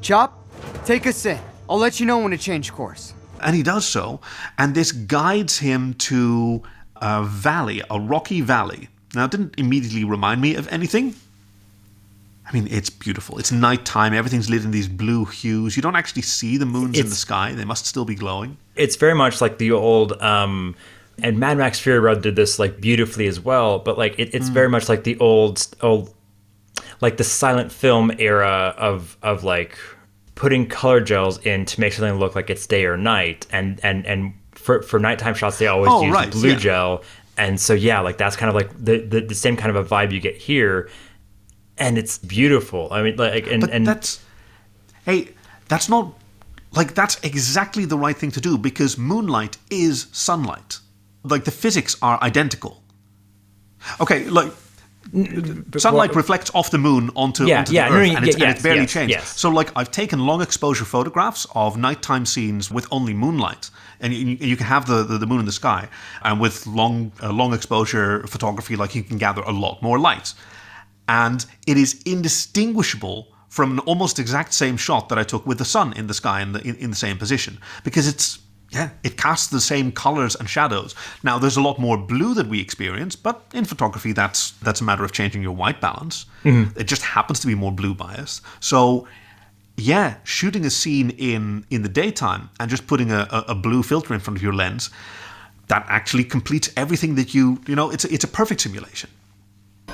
Chop, take us in. I'll let you know when to change course. And he does so, and this guides him to a valley, a rocky valley. Now, it didn't immediately remind me of anything. I mean, it's beautiful. It's nighttime. Everything's lit in these blue hues. You don't actually see the moons in the sky. They must still be glowing. It's very much like the old... and Mad Max Fury Road did this like beautifully as well, but like it's very much like the old like the silent film era of like putting color gels in to make something look like it's day or night, and for nighttime shots they always use blue gel, and so like that's kind of like the same kind of a vibe you get here, and it's beautiful. I mean, like that's not like that's exactly the right thing to do because moonlight is sunlight. Like, the physics are identical. Okay, like, sunlight reflects off the moon onto the Earth, and it barely changed. Yes. So, like, I've taken long exposure photographs of nighttime scenes with only moonlight, and you can have the moon in the sky, and with long exposure photography, like, you can gather a lot more light. And it is indistinguishable from an almost exact same shot that I took with the sun in the sky in the same position, because it's... Yeah, it casts the same colors and shadows. Now, there's a lot more blue that we experience, but in photography, that's a matter of changing your white balance. Mm-hmm. It just happens to be more blue biased. So, yeah, shooting a scene in the daytime and just putting a blue filter in front of your lens, that actually completes everything that you know, it's a perfect simulation.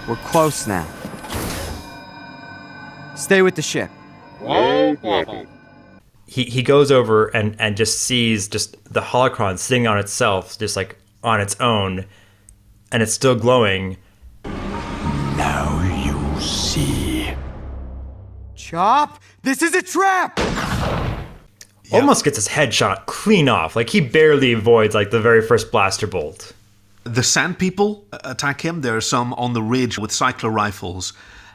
We're close now. Stay with the ship. He goes over and just sees just the holocron sitting on itself, just like on its own, and it's still glowing. Now you see. Chop, this is a trap! Yep. Almost gets his head shot clean off. Like, he barely avoids, like, the very first blaster bolt. The sand people attack him. There are some on the ridge with cycler rifles.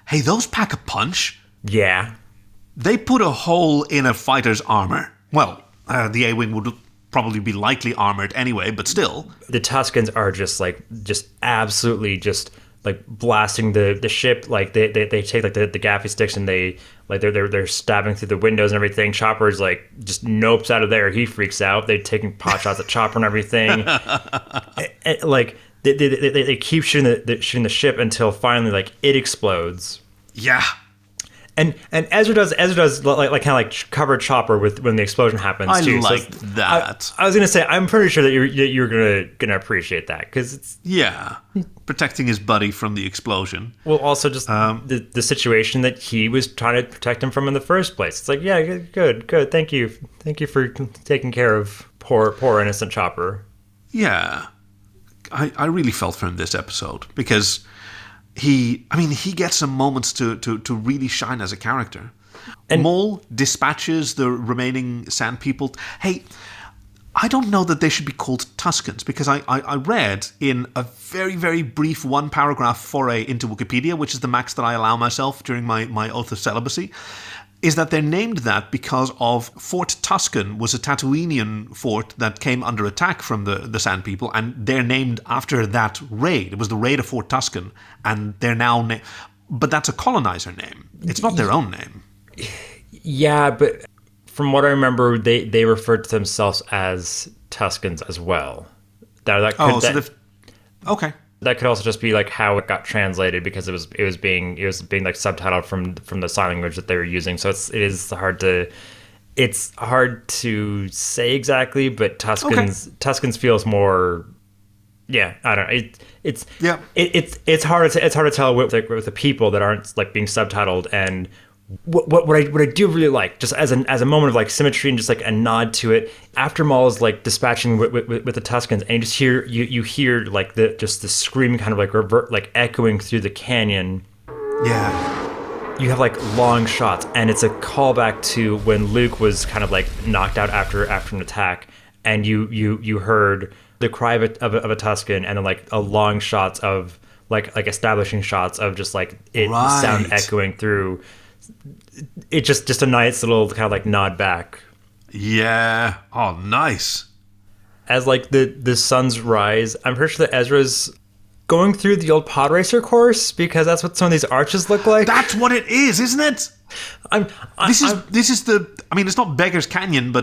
Hey, those pack a punch. Yeah. They put a hole in a fighter's armor. Well, the A-Wing would probably be lightly armored anyway, but still. The Tuskens are just absolutely blasting the ship. Like, they take like the gaffy sticks and they like they're stabbing through the windows and everything. Chopper's like just nopes out of there. He freaks out. They're taking pot shots at Chopper and everything. They keep shooting the ship until finally like it explodes. Yeah. And Ezra does like kind of like cover Chopper with when the explosion happens. I too. Like so that. I was gonna say I'm pretty sure that you're gonna appreciate that because it's protecting his buddy from the explosion. Well, also just the situation that he was trying to protect him from in the first place. It's like good, thank you for taking care of poor innocent Chopper. Yeah, I really felt for him this episode because. He gets some moments to really shine as a character. And Maul dispatches the remaining sand people. Hey, I don't know that they should be called Tuskens, because I read in a very, very brief one-paragraph foray into Wikipedia, which is the max that I allow myself during my oath of celibacy, is that they're named that because of Fort Tusken was a Tatooinean fort that came under attack from the Sand People, and they're named after that raid. It was the raid of Fort Tusken, and they're now named... But that's a colonizer name. It's not their own name. Yeah, but from what I remember, they referred to themselves as Tuskens as well. Okay. That could also just be like how it got translated because it was being like subtitled from the sign language that they were using. So it's hard to say exactly, but Tuskens feels more. Yeah, I don't know. It's hard to tell with the people that aren't like being subtitled and. What I do really like, just as a moment of like symmetry and just like a nod to it, after Maul is like dispatching with the Tuskens, and you just hear you hear like the scream kind of like echoing through the canyon. Yeah. you have like long shots, and it's a callback to when Luke was kind of like knocked out after an attack, and you heard the cry of a Tusken, and then like a long shots of like establishing shots of just like it right. sound echoing through. It just a nice little kind of like nod back. Yeah. Oh, nice. As like the sun's rise, I'm pretty sure that Ezra's going through the old pod racer course, because that's what some of these arches look like. That's what it is, isn't it? This is it's not Beggar's Canyon,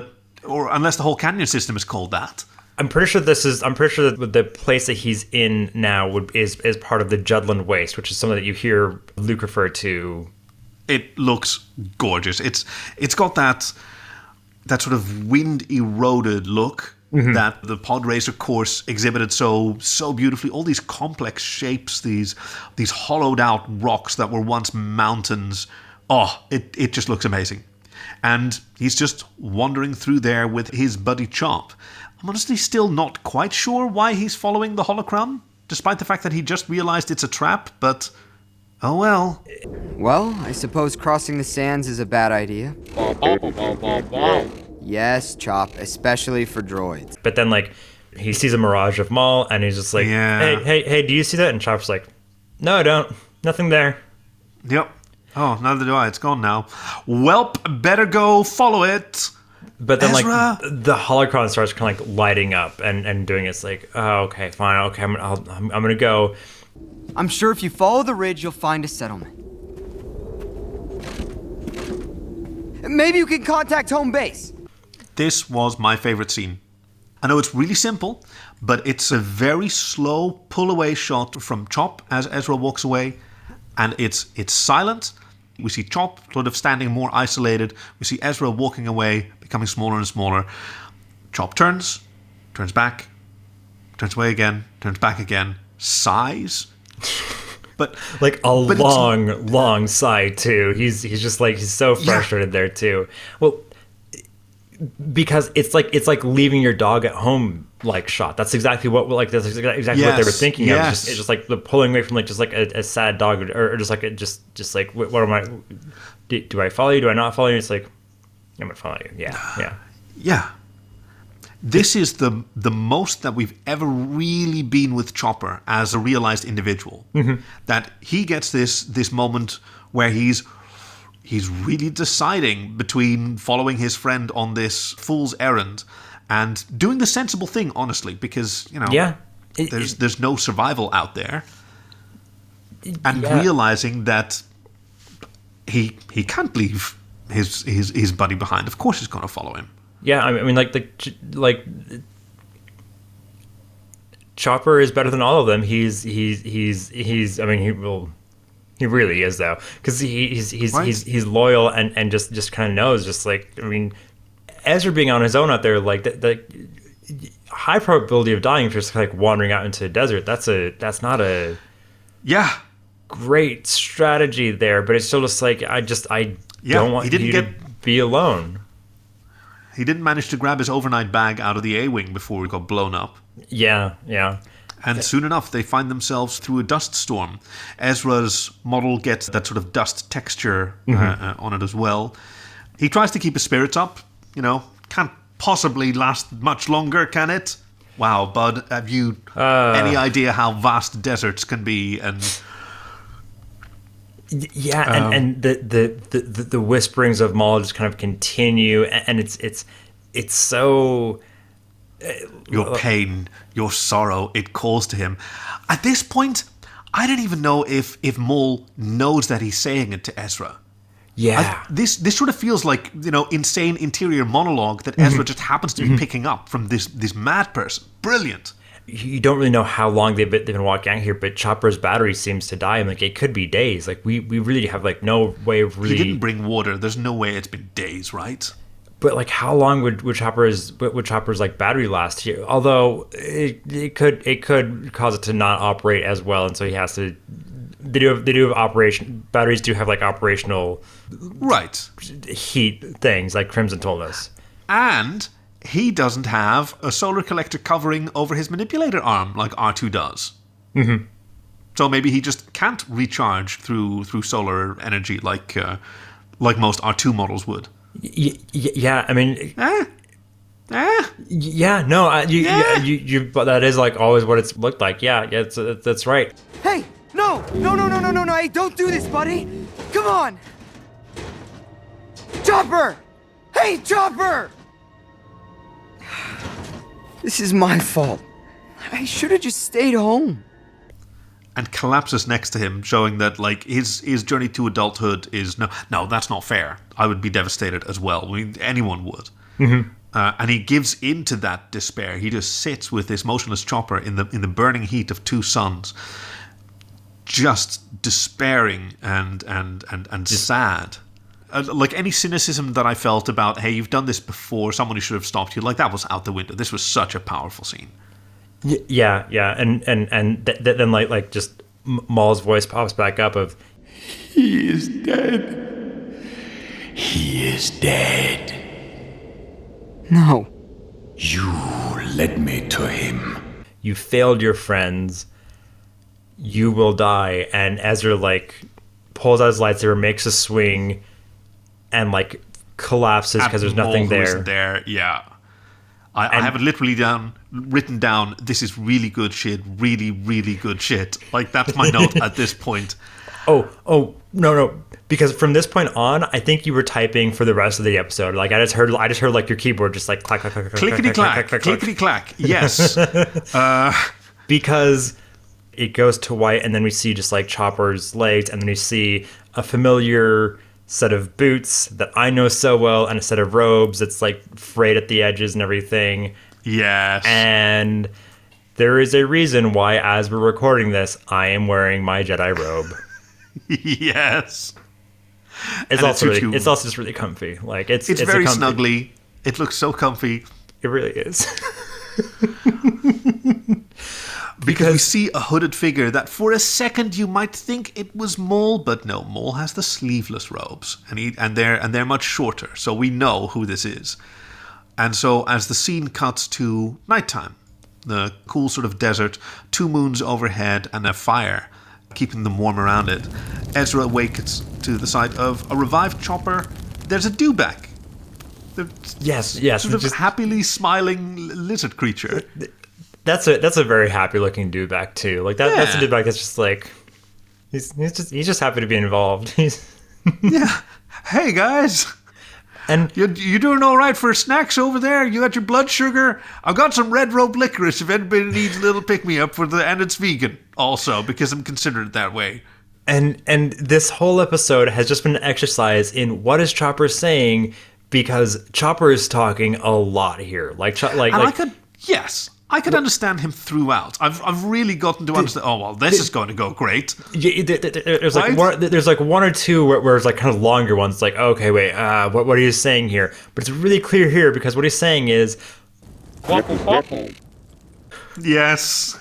or unless the whole canyon system is called that. I'm pretty sure that the place that he's in now is part of the Judland Waste, which is something that you hear Luke refer to. It looks gorgeous. It's got that sort of wind-eroded look mm-hmm. that the pod racer course exhibited so beautifully. All these complex shapes, these hollowed-out rocks that were once mountains. Oh, it just looks amazing. And he's just wandering through there with his buddy Chop. I'm honestly still not quite sure why he's following the holocron, despite the fact that he just realized it's a trap, but... oh well. Well, I suppose crossing the sands is a bad idea. Yes, Chop, especially for droids. But then, like, he sees a mirage of Maul, and he's just like, yeah. hey, do you see that? And Chop's like, no, I don't. Nothing there. Yep. Oh, neither do I. It's gone now. Welp, better go follow it. But then, Ezra. Like, the holocron starts kind of like lighting up and doing it. It's like, oh, okay, fine, okay, I'm gonna go. I'm sure if you follow the ridge, you'll find a settlement. Maybe you can contact home base. This was my favorite scene. I know it's really simple, but it's a very slow pull-away shot from Chop as Ezra walks away, and it's silent. We see Chop sort of standing more isolated. We see Ezra walking away, becoming smaller and smaller. Chop turns back, turns away again, turns back again, sighs. But like a long sigh too. He's just like, he's so frustrated there too. Well, because it's like leaving your dog at home like shot. That's exactly what what they were thinking of. It's just like the pulling away from like just like a sad dog or just like a, just like what am I? Do I follow you? Do I not follow you? It's like I'm gonna follow you. Yeah. This is the most that we've ever really been with Chopper as a realized individual. Mm-hmm. That he gets this moment where he's really deciding between following his friend on this fool's errand and doing the sensible thing, honestly, because there's no survival out there, and realizing that he can't leave his buddy behind. Of course, he's going to follow him. Yeah, I mean, like Chopper is better than all of them. He's. I mean, he really is though, because he's loyal and just kind of knows. Just like, I mean, Ezra being on his own out there, like the high probability of dying if you're just like wandering out into a desert. That's not a great strategy there. But it's still just like I don't want you to be alone. He didn't manage to grab his overnight bag out of the A-Wing before he got blown up. Yeah. And soon enough, they find themselves through a dust storm. Ezra's model gets that sort of dust texture on it as well. He tries to keep his spirits up. You know, can't possibly last much longer, can it? Wow, bud, have you any idea how vast deserts can be? And... Yeah, and the whisperings of Maul just kind of continue, and it's so... your pain, your sorrow, it calls to him. At this point, I don't even know if Maul knows that he's saying it to Ezra. Yeah. This sort of feels like, you know, insane interior monologue that Ezra just happens to be picking up from this mad person. Brilliant. You don't really know how long they've been walking out here, but Chopper's battery seems to die. I'm like, it could be days. Like, we really have, like, no way of really... He didn't bring water. There's no way it's been days, right? But, like, how long would Chopper's like, battery last here? Although, it could cause it to not operate as well, and so he has to... They do have operation... Batteries do have, like, operational... Right. Heat things, like Crimson told us. And... he doesn't have a solar collector covering over his manipulator arm like R2 does. Mm-hmm. So maybe he just can't recharge through solar energy like most R2 models would. Yeah, I mean... Yeah, no, but that is like always what it's looked like. Yeah, that's right. Hey, no, hey, don't do this, buddy. Come on. Chopper! Hey, Chopper! This is my fault. I should have just stayed home. And collapses next to him, showing that like his journey to adulthood is no, that's not fair. I would be devastated as well. I mean, anyone would. Mm-hmm. And he gives in to that despair. He just sits with this motionless Chopper in the burning heat of two suns, just despairing and sad. Like any cynicism that I felt about, hey, you've done this before, somebody should have stopped you, like that was out the window. This was such a powerful scene. Yeah, and then like just Maul's voice pops back up of, "He is dead. He is dead." No. You led me to him. You failed your friends. You will die. And Ezra, like, pulls out his lightsaber, makes a swing, and, like, collapses because there's nothing there. Isn't there. Yeah. I have it literally written down, this is really good shit, really, really good shit. Like, that's my note at this point. Oh, no. Because from this point on, I think you were typing for the rest of the episode. Like I just heard like your keyboard just like clack, clack, clack, clickety clack, clickety clack. Yes. Because it goes to white, and then we see just like Chopper's legs, and then we see a familiar set of boots that I know so well, and a set of robes that's like frayed at the edges and everything. Yes. And there is a reason why, as we're recording this, I am wearing my Jedi robe. Yes. It's also just really comfy. Like it's very snuggly. It looks so comfy. It really is. because we see a hooded figure that for a second you might think it was Maul, but no, Maul has the sleeveless robes, and they're much shorter, so we know who this is. And so as the scene cuts to nighttime, the cool sort of desert, two moons overhead, and a fire keeping them warm around it. Ezra wakes to the sight of a revived Chopper. There's a dewback. Yes. Sort of just, happily smiling lizard creature. That's a very happy looking dewback too. Like that. Yeah. That's a dewback that's just like he's just happy to be involved. Yeah. Hey guys. And you doing all right for snacks over there? You got your blood sugar? I've got some red robe licorice if anybody needs a little pick-me-up and it's vegan also, because I'm considered that way. And this whole episode has just been an exercise in what is Chopper saying, because Chopper is talking a lot here. I could understand him throughout. I've really gotten to understand. This is going to go great. There's like one or two where it's like kind of longer ones. Like, okay, wait, what are you saying here? But it's really clear here because what he's saying is, yes.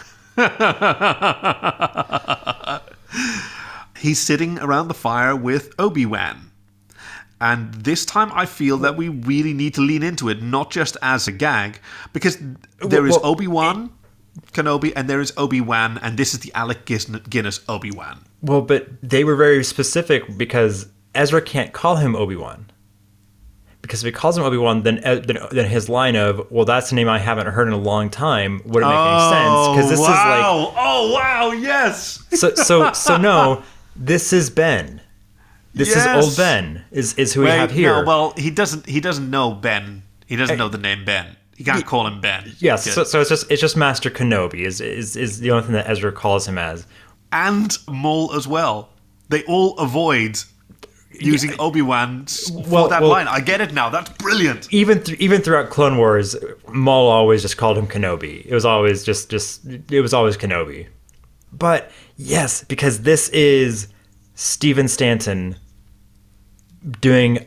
He's sitting around the fire with Obi-Wan. And this time I feel that we really need to lean into it, not just as a gag, because there is Obi-Wan Kenobi and there is Obi-Wan, and this is the Alec Guinness Obi-Wan. Well, but they were very specific because Ezra can't call him Obi-Wan. Because if he calls him Obi-Wan, then his line of, well, that's a name I haven't heard in a long time, wouldn't make any sense. Because this is like... Oh, wow, yes! So no, this is Ben. This is old Ben. Is who we have here? No, well, he doesn't know Ben. He doesn't know the name Ben. You can't call him Ben. Yes. So it's just Master Kenobi is the only thing that Ezra calls him as. And Maul as well. They all avoid using Obi-Wan for that line. I get it now. That's brilliant. Even throughout Clone Wars, Maul always just called him Kenobi. It was always just Kenobi. But yes, because this is Steven Stanton doing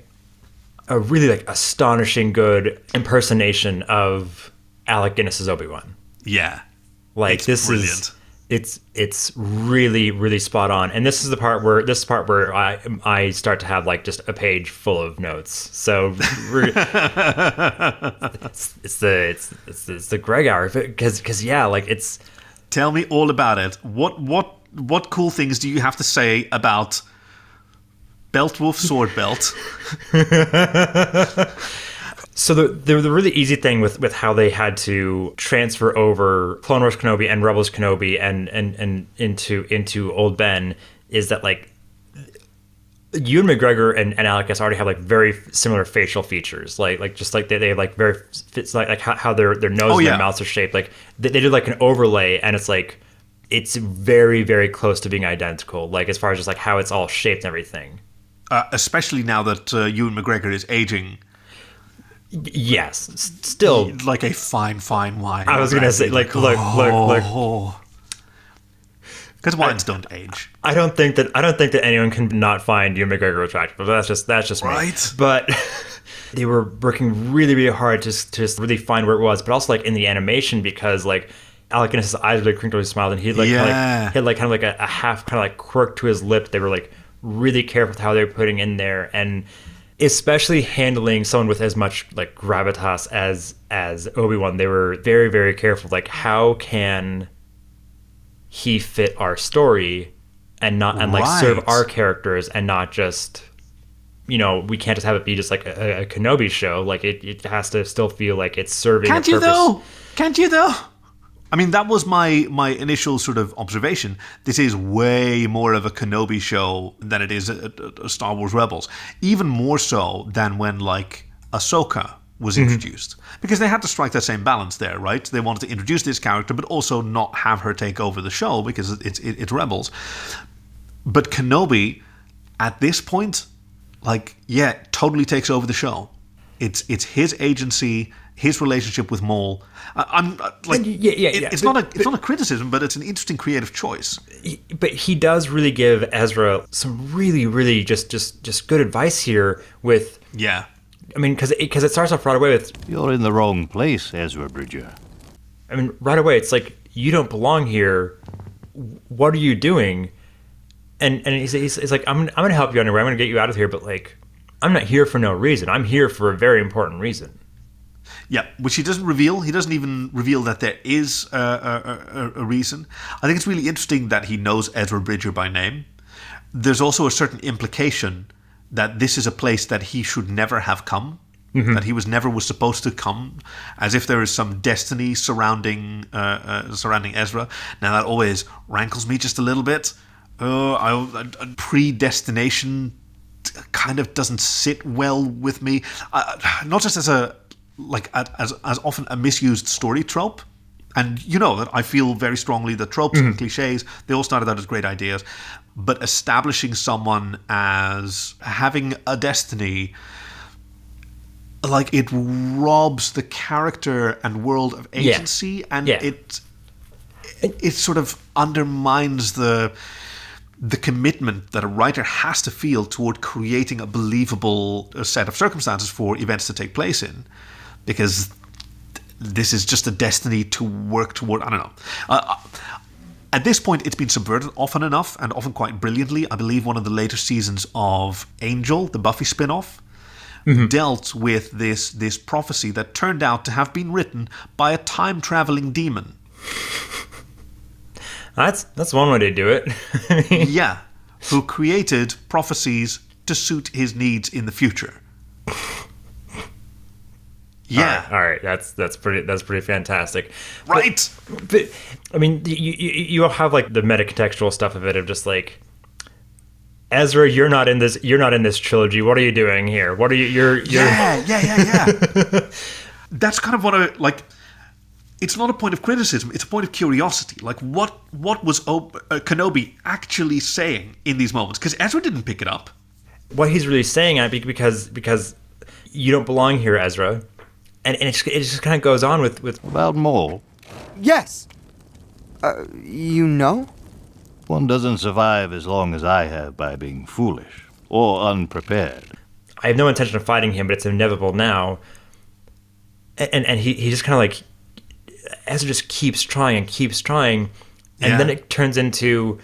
a really like astonishing good impersonation of Alec Guinness's Obi-Wan. Yeah. Like this brilliant. It's really, really spot on. And this is the part where I start to have like just a page full of notes. So it's the Greg hour, because yeah, like it's, tell me all about it. What what cool things do you have to say about Beltwulf Swordbelt? So the really easy thing with how they had to transfer over Clone Wars Kenobi and Rebels Kenobi and into Old Ben is that, like, Ewan McGregor and Alec Guinness already have, like, very similar facial features, they have, like, very fits, like how their nose and their mouths are shaped. Like they did, like, an overlay, and it's like it's very, very close to being identical, like, as far as just, like, how it's all shaped and everything. Especially now that Ewan McGregor is aging. Yes, still like a fine wine. I was gonna say, look. Because wines don't age. I don't think that anyone can not find Ewan McGregor attractive. But that's just me. Right. But they were working really, really hard to really find where it was. But also, like, in the animation, because, like, Alec Guinness's eyes really crinkled, he smiled, and he had kind of like a half kind of like quirk to his lip. They were, like, really careful with how they were putting in there, and especially handling someone with as much, like, gravitas as Obi-Wan. They were very, very careful, like, how can he fit our story and serve our characters, and not just, you know, we can't just have it be just like a Kenobi show. Like, it has to still feel like it's serving a purpose. Can't you though? I mean, that was my initial sort of observation. This is way more of a Kenobi show than it is a Star Wars Rebels. Even more so than when, like, Ahsoka was introduced. Because they had to strike that same balance there, right? They wanted to introduce this character, but also not have her take over the show, because it's Rebels. But Kenobi, at this point, like, yeah, totally takes over the show. It's his agency, his relationship with Maul. It's not a criticism, but it's an interesting creative choice. But he does really give Ezra some really, really just good advice here. With I mean, because it starts off right away with, "You're in the wrong place, Ezra Bridger." I mean, right away it's like, "You don't belong here. What are you doing?" And he's like, I'm gonna help you anyway. I'm gonna get you out of here. But, like, I'm not here for no reason. I'm here for a very important reason." Yeah, which he doesn't reveal. He doesn't even reveal that there is a reason. I think it's really interesting that he knows Ezra Bridger by name. There's also a certain implication that this is a place that he should never have come, that he was never supposed to come, as if there is some destiny surrounding Ezra. Now, that always rankles me just a little bit. Predestination kind of doesn't sit well with me. Not just as a... like, as often a misused story trope. And you know that I feel very strongly that tropes and cliches, they all started out as great ideas. But establishing someone as having a destiny, like, it robs the character and world of agency. It sort of undermines the commitment that a writer has to feel toward creating a believable set of circumstances for events to take place in. Because this is just a destiny to work toward. I don't know. At this point, it's been subverted often enough, and often quite brilliantly. I believe one of the later seasons of Angel, the Buffy spin-off, dealt with this prophecy that turned out to have been written by a time-traveling demon. That's one way to do it. Yeah, who created prophecies to suit his needs in the future. Yeah. All right. That's pretty fantastic. Right. But I mean, you have, like, the metacontextual stuff of it, of just like, "Ezra, you're not in this trilogy. What are you doing here? What are you? Yeah. That's kind of what I like. It's not a point of criticism. It's a point of curiosity. Like, what was Kenobi actually saying in these moments? Because Ezra didn't pick it up. What he's really saying, I think, because you don't belong here, Ezra. And it just kind of goes on with... About Maul? Yes. You know? One doesn't survive as long as I have by being foolish or unprepared. I have no intention of fighting him, but it's inevitable now. And he just kind of, like... Ezra just keeps trying. And then it turns into...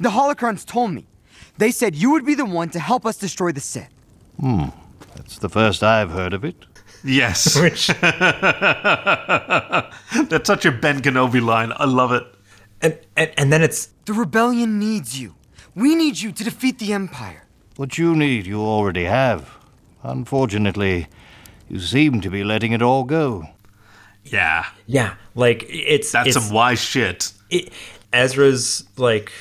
The Holocrons told me. They said you would be the one to help us destroy the Sith. That's the first I've heard of it. Yes. That's such a Ben Kenobi line. I love it. And then it's... The rebellion needs you. We need you to defeat the Empire. What you need, you already have. Unfortunately, you seem to be letting it all go. Yeah. Yeah, like, it's... That's some wise shit. Ezra's, like,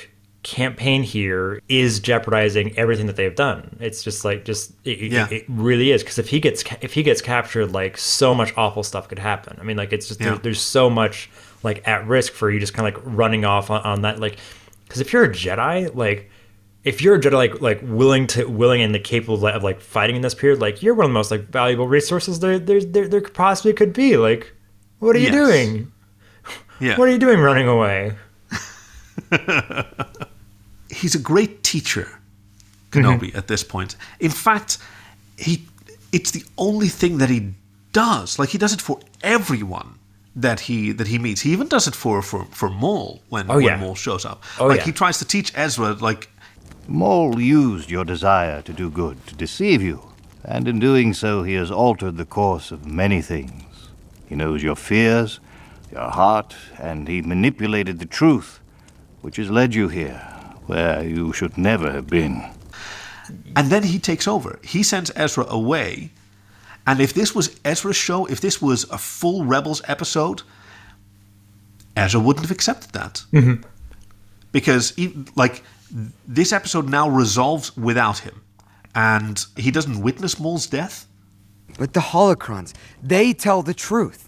campaign here is jeopardizing everything that they've done. It's just, like, it really is. Because if he gets captured, like, so much awful stuff could happen. I mean, like, it's just, there's so much, like, at risk for you just kind of, like, running off on that, like... Because if you're a Jedi, like... If you're a Jedi, like willing and capable of like fighting in this period, like you're one of the most like valuable resources there possibly could be. Like, what are you doing? Yeah. What are you doing running away? He's a great teacher, Kenobi. Mm-hmm. At this point, in fact, it's the only thing that he does. Like he does it for everyone that he meets. He even does it for Maul when Maul shows up. He tries to teach Ezra like. Maul used your desire to do good to deceive you, and in doing so he has altered the course of many things. He knows your fears, your heart, and he manipulated the truth, which has led you here, where you should never have been. And then he takes over. He sends Ezra away, and if this was Ezra's show, if this was a full Rebels episode, Ezra wouldn't have accepted that. Mm-hmm. Because, this episode now resolves without him, and he doesn't witness Maul's death. But the holocrons, they tell the truth.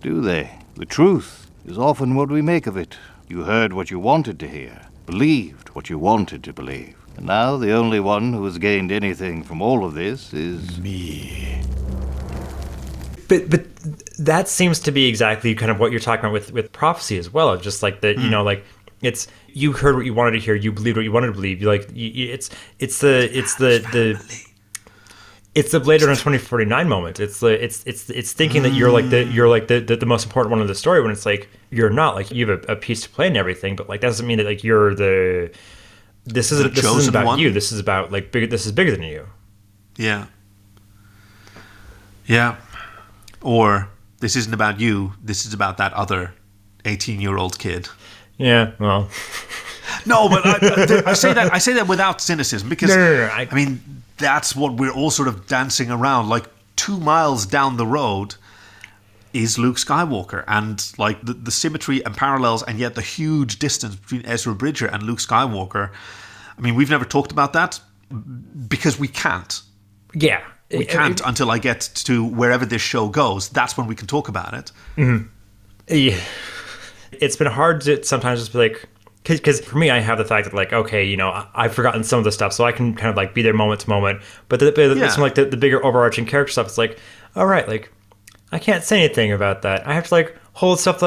Do they? The truth is often what we make of it. You heard what you wanted to hear, believed what you wanted to believe. And now the only one who has gained anything from all of this is... me. But that seems to be exactly kind of what you're talking about with prophecy as well, just like that, you know, like... It's you heard what you wanted to hear. You believed what you wanted to believe. You like it's the Blade Runner 2049 moment. It's thinking that you're like the most important one in the story when it's like you're not. Like you have a piece to play in everything, but like that doesn't mean that like you're the. This isn't about one. You. This is about like bigger. This is bigger than you. Yeah. Yeah. Or this isn't about you. This is about that other 18-year-old kid. Yeah, well, no, but I say that without cynicism because I mean that's what we're all sort of dancing around. Like 2 miles down the road is Luke Skywalker, and like the symmetry and parallels, and yet the huge distance between Ezra Bridger and Luke Skywalker. I mean, we've never talked about that because we can't. Yeah, we can't until I get to wherever this show goes. That's when we can talk about it. Mm-hmm. Yeah. It's been hard to sometimes just be like, because for me, I have the fact that like, okay, you know, I've forgotten some of the stuff, so I can kind of like be there moment to moment. But this one, like the bigger overarching character stuff, it's like, all right, like I can't say anything about that. I have to like hold stuff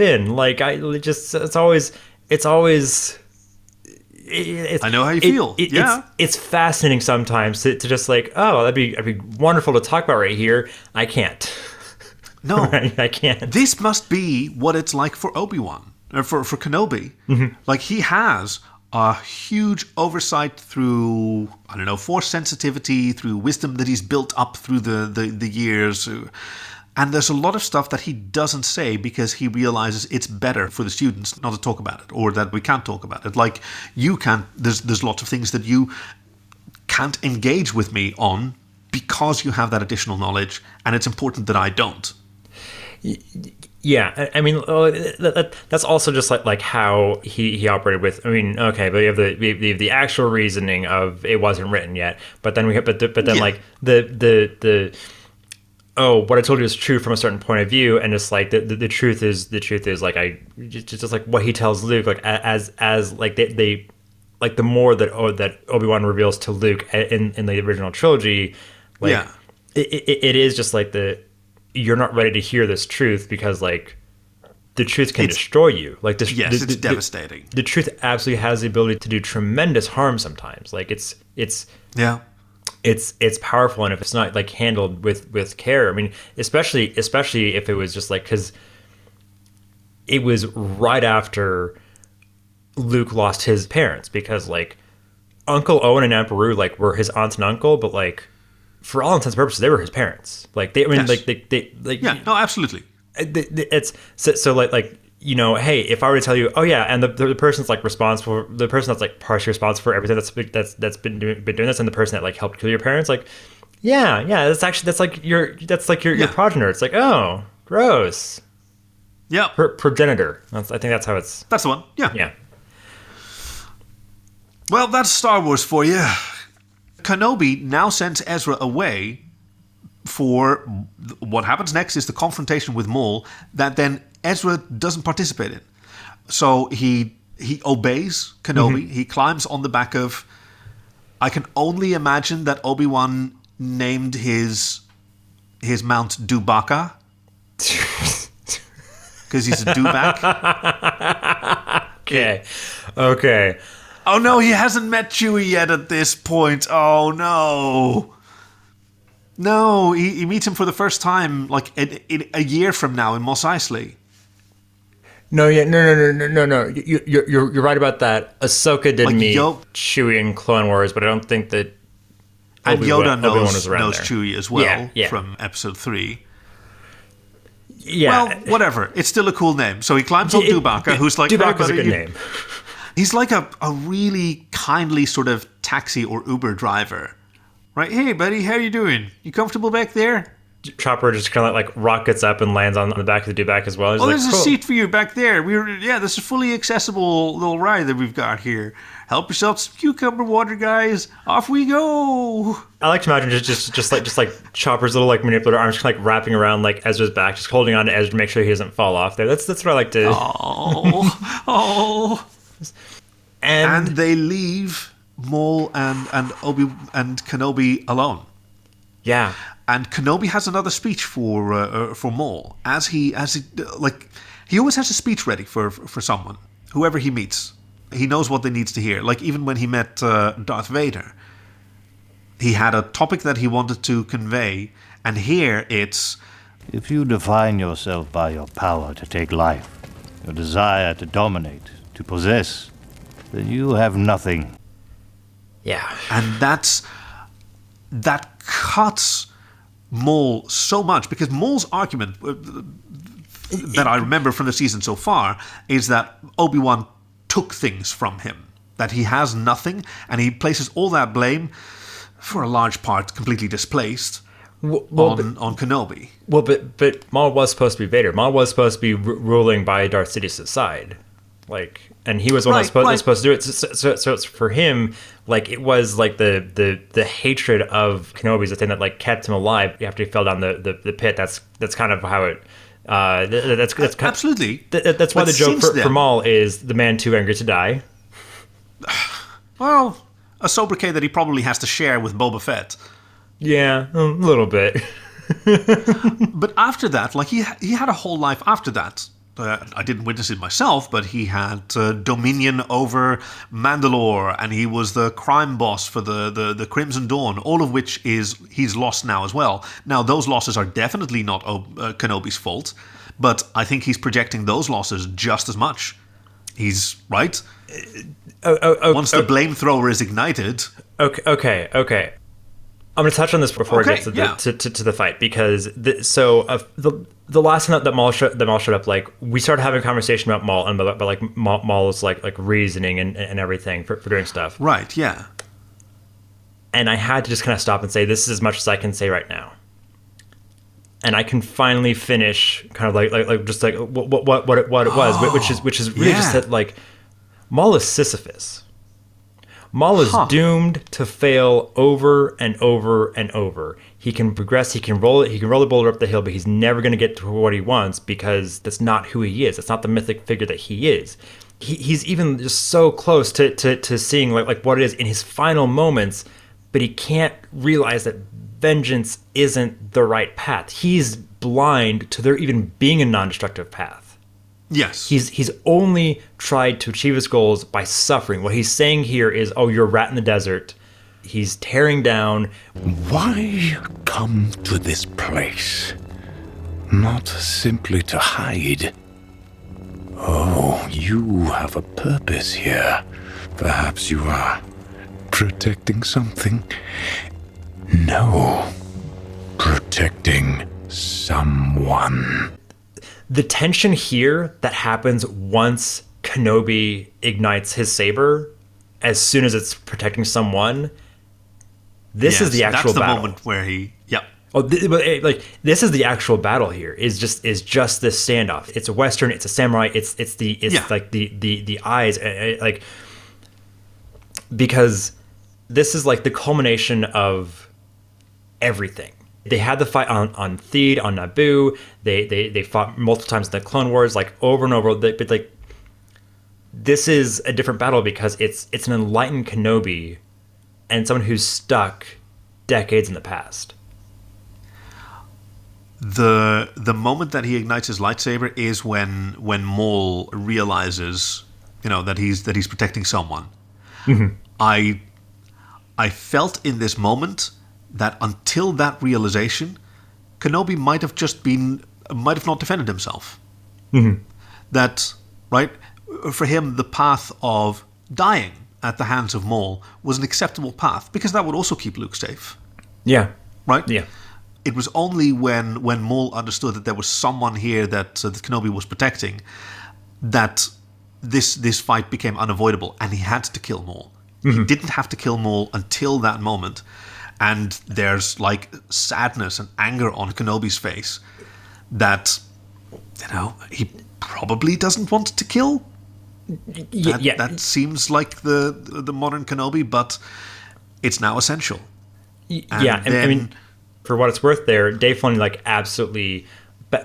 in. Like it's always. I know how you feel. It's fascinating sometimes to just like, oh, that'd be wonderful to talk about right here. I can't. No, I can't. This must be what it's like for Obi-Wan, or for Kenobi. Mm-hmm. Like, he has a huge oversight through, I don't know, force sensitivity, through wisdom that he's built up through the years. And there's a lot of stuff that he doesn't say because he realizes it's better for the students not to talk about it, or that we can't talk about it. Like, you can't, there's lots of things that you can't engage with me on because you have that additional knowledge, and it's important that I don't. Yeah, I mean that's also just like how he operated with. I mean, okay, but you have the actual reasoning of it wasn't written yet, but then we have but then like the oh, what I told you is true from a certain point of view, and it's like the truth is like I just like what he tells Luke like as like they like the more that Obi-Wan reveals to Luke in the original trilogy, like it is just like the. You're not ready to hear this truth because, like, the truth can destroy you. Like, it's devastating. The truth absolutely has the ability to do tremendous harm sometimes. Like, it's powerful, and if it's not like handled with care, I mean, especially if it was just like because it was right after Luke lost his parents because like Uncle Owen and Aunt Beru like were his aunt and uncle, but like. For all intents and purposes, they were his parents. Like they, I mean, yes. Like they, like yeah, no, absolutely. It's so like you know, hey, if I were to tell you, oh yeah, and the person's like responsible, the person that's like partially responsible for everything that's been doing this, and the person that like helped kill your parents, like, yeah, that's like your progenitor. It's like, oh, gross. Yeah, progenitor. I think that's how it's. That's the one. Yeah. Well, that's Star Wars for you. Kenobi now sends Ezra away for what happens next is the confrontation with Maul that then Ezra doesn't participate in. So he obeys Kenobi. Mm-hmm. He climbs on the back of... I can only imagine that Obi-Wan named his mount Dubaka. Because he's a Dubak. Okay. Oh no, he hasn't met Chewie yet at this point. Oh no. No, he meets him for the first time like in a year from now in Mos Eisley. No. You're right about that. Ahsoka did like meet Chewie in Clone Wars, but I don't think that Obi-Wan knows Chewie as well from Episode 3. Yeah. Well, whatever. It's still a cool name. So he climbs on Dubaka, who's like... Dubaka's a good name. He's like a really kindly sort of taxi or Uber driver. Right? Hey, buddy, how you doing? You comfortable back there? Chopper just kind of like rockets up and lands on the back of the Dubak as well. He's there's a seat for you back there. This is a fully accessible little ride that we've got here. Help yourself, some cucumber water, guys. Off we go. I like to imagine just like Chopper's little like manipulator arms kind of like wrapping around like Ezra's back, just holding on to Ezra to make sure he doesn't fall off there. That's what I like to. Oh. And they leave Maul and Obi and Kenobi alone. Yeah. And Kenobi has another speech for Maul he always has a speech ready for someone, whoever he meets. He knows what they needs to hear. Like even when he met Darth Vader, he had a topic that he wanted to convey, and here it's: if you define yourself by your power to take life, your desire to dominate, to possess, then you have nothing. Yeah, and that cuts Maul so much, because Maul's argument that I remember from the season so far is that Obi-Wan took things from him, that he has nothing, and he places all that blame, for a large part completely displaced, on Kenobi. Well, but Maul was supposed to be Vader. Maul was supposed to be ruling by Darth Sidious's side, like, and he was the one supposed to do it. So it's for him, like, it was like the hatred of Kenobi's the thing that like kept him alive after he fell down the pit. That's kind of how it. That's absolutely. That's why the joke for Maul is the man too angry to die. Well, a sobriquet that he probably has to share with Boba Fett. Yeah, a little bit. But after that, like he had a whole life after that. I didn't witness it myself, but he had dominion over Mandalore, and he was the crime boss for the Crimson Dawn, all of which he's lost now as well. Now, those losses are definitely not Kenobi's fault, but I think he's projecting those losses just as much. He's right. Once the blame thrower is ignited... Okay. I'm going to touch on this before it gets to the fight, because the last time that Maul showed up, like, we started having a conversation about Maul and about like Maul's like reasoning and everything for doing stuff. Right. Yeah. And I had to just kind of stop and say, this is as much as I can say right now. And I can finally finish kind of like just like what it was, which is really just that like Maul is Sisyphus. Maul is doomed to fail over and over and over. He can progress, he can roll the boulder up the hill, but he's never going to get to what he wants, because that's not who he is. That's not the mythic figure that he is. He's even just so close to seeing like what it is in his final moments, but he can't realize that vengeance isn't the right path. He's blind to there even being a non-destructive path. Yes. He's only tried to achieve his goals by suffering. What he's saying here is, oh, you're a rat in the desert. He's tearing down. Why come to this place? Not simply to hide. Oh, you have a purpose here. Perhaps you are protecting something. No. Protecting someone. the tension here that happens once Kenobi ignites his saber, as soon as it's protecting someone, this is the actual battle. That's the moment where he, yep. Oh, this is the actual battle here. Is just this standoff. It's a Western. It's a samurai. It's like the eyes, like, because this is like the culmination of everything. They had the fight on Theed, on Naboo. They fought multiple times in the Clone Wars, like over and over. But like, this is a different battle because it's an enlightened Kenobi, and someone who's stuck decades in the past. The moment that he ignites his lightsaber is when Maul realizes, you know, that he's protecting someone. Mm-hmm. I felt in this moment that until that realization, Kenobi might have not defended himself. Mm-hmm. That, right, for him, the path of dying at the hands of Maul was an acceptable path because that would also keep Luke safe. Yeah. Right? Yeah. It was only when Maul understood that there was someone here that Kenobi was protecting that this fight became unavoidable, and he had to kill Maul. Mm-hmm. He didn't have to kill Maul until that moment, and there's like sadness and anger on Kenobi's face that, you know, he probably doesn't want to kill. That seems like the modern Kenobi, but it's now essential. For what it's worth, there, Dave Filoni like absolutely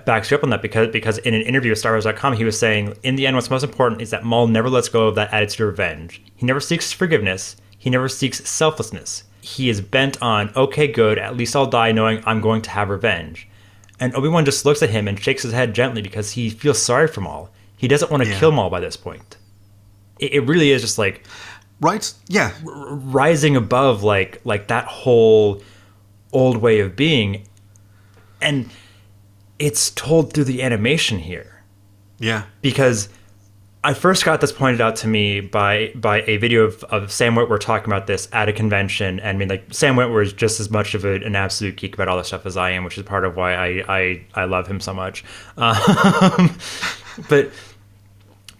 backs you up on that because in an interview with StarWars.com, he was saying, in the end, what's most important is that Maul never lets go of that attitude of revenge. He never seeks forgiveness. He never seeks selflessness. He is bent on, okay, good, at least I'll die knowing I'm going to have revenge. And Obi-Wan just looks at him and shakes his head gently because he feels sorry for Maul. He doesn't want to kill Maul by this point. It really is just like, right? Yeah, rising above like that whole old way of being, and it's told through the animation here. Yeah, because I first got this pointed out to me by a video of Sam Witwer talking about this at a convention, and I mean, like, Sam Witwer is just as much of an absolute geek about all this stuff as I am, which is part of why I love him so much.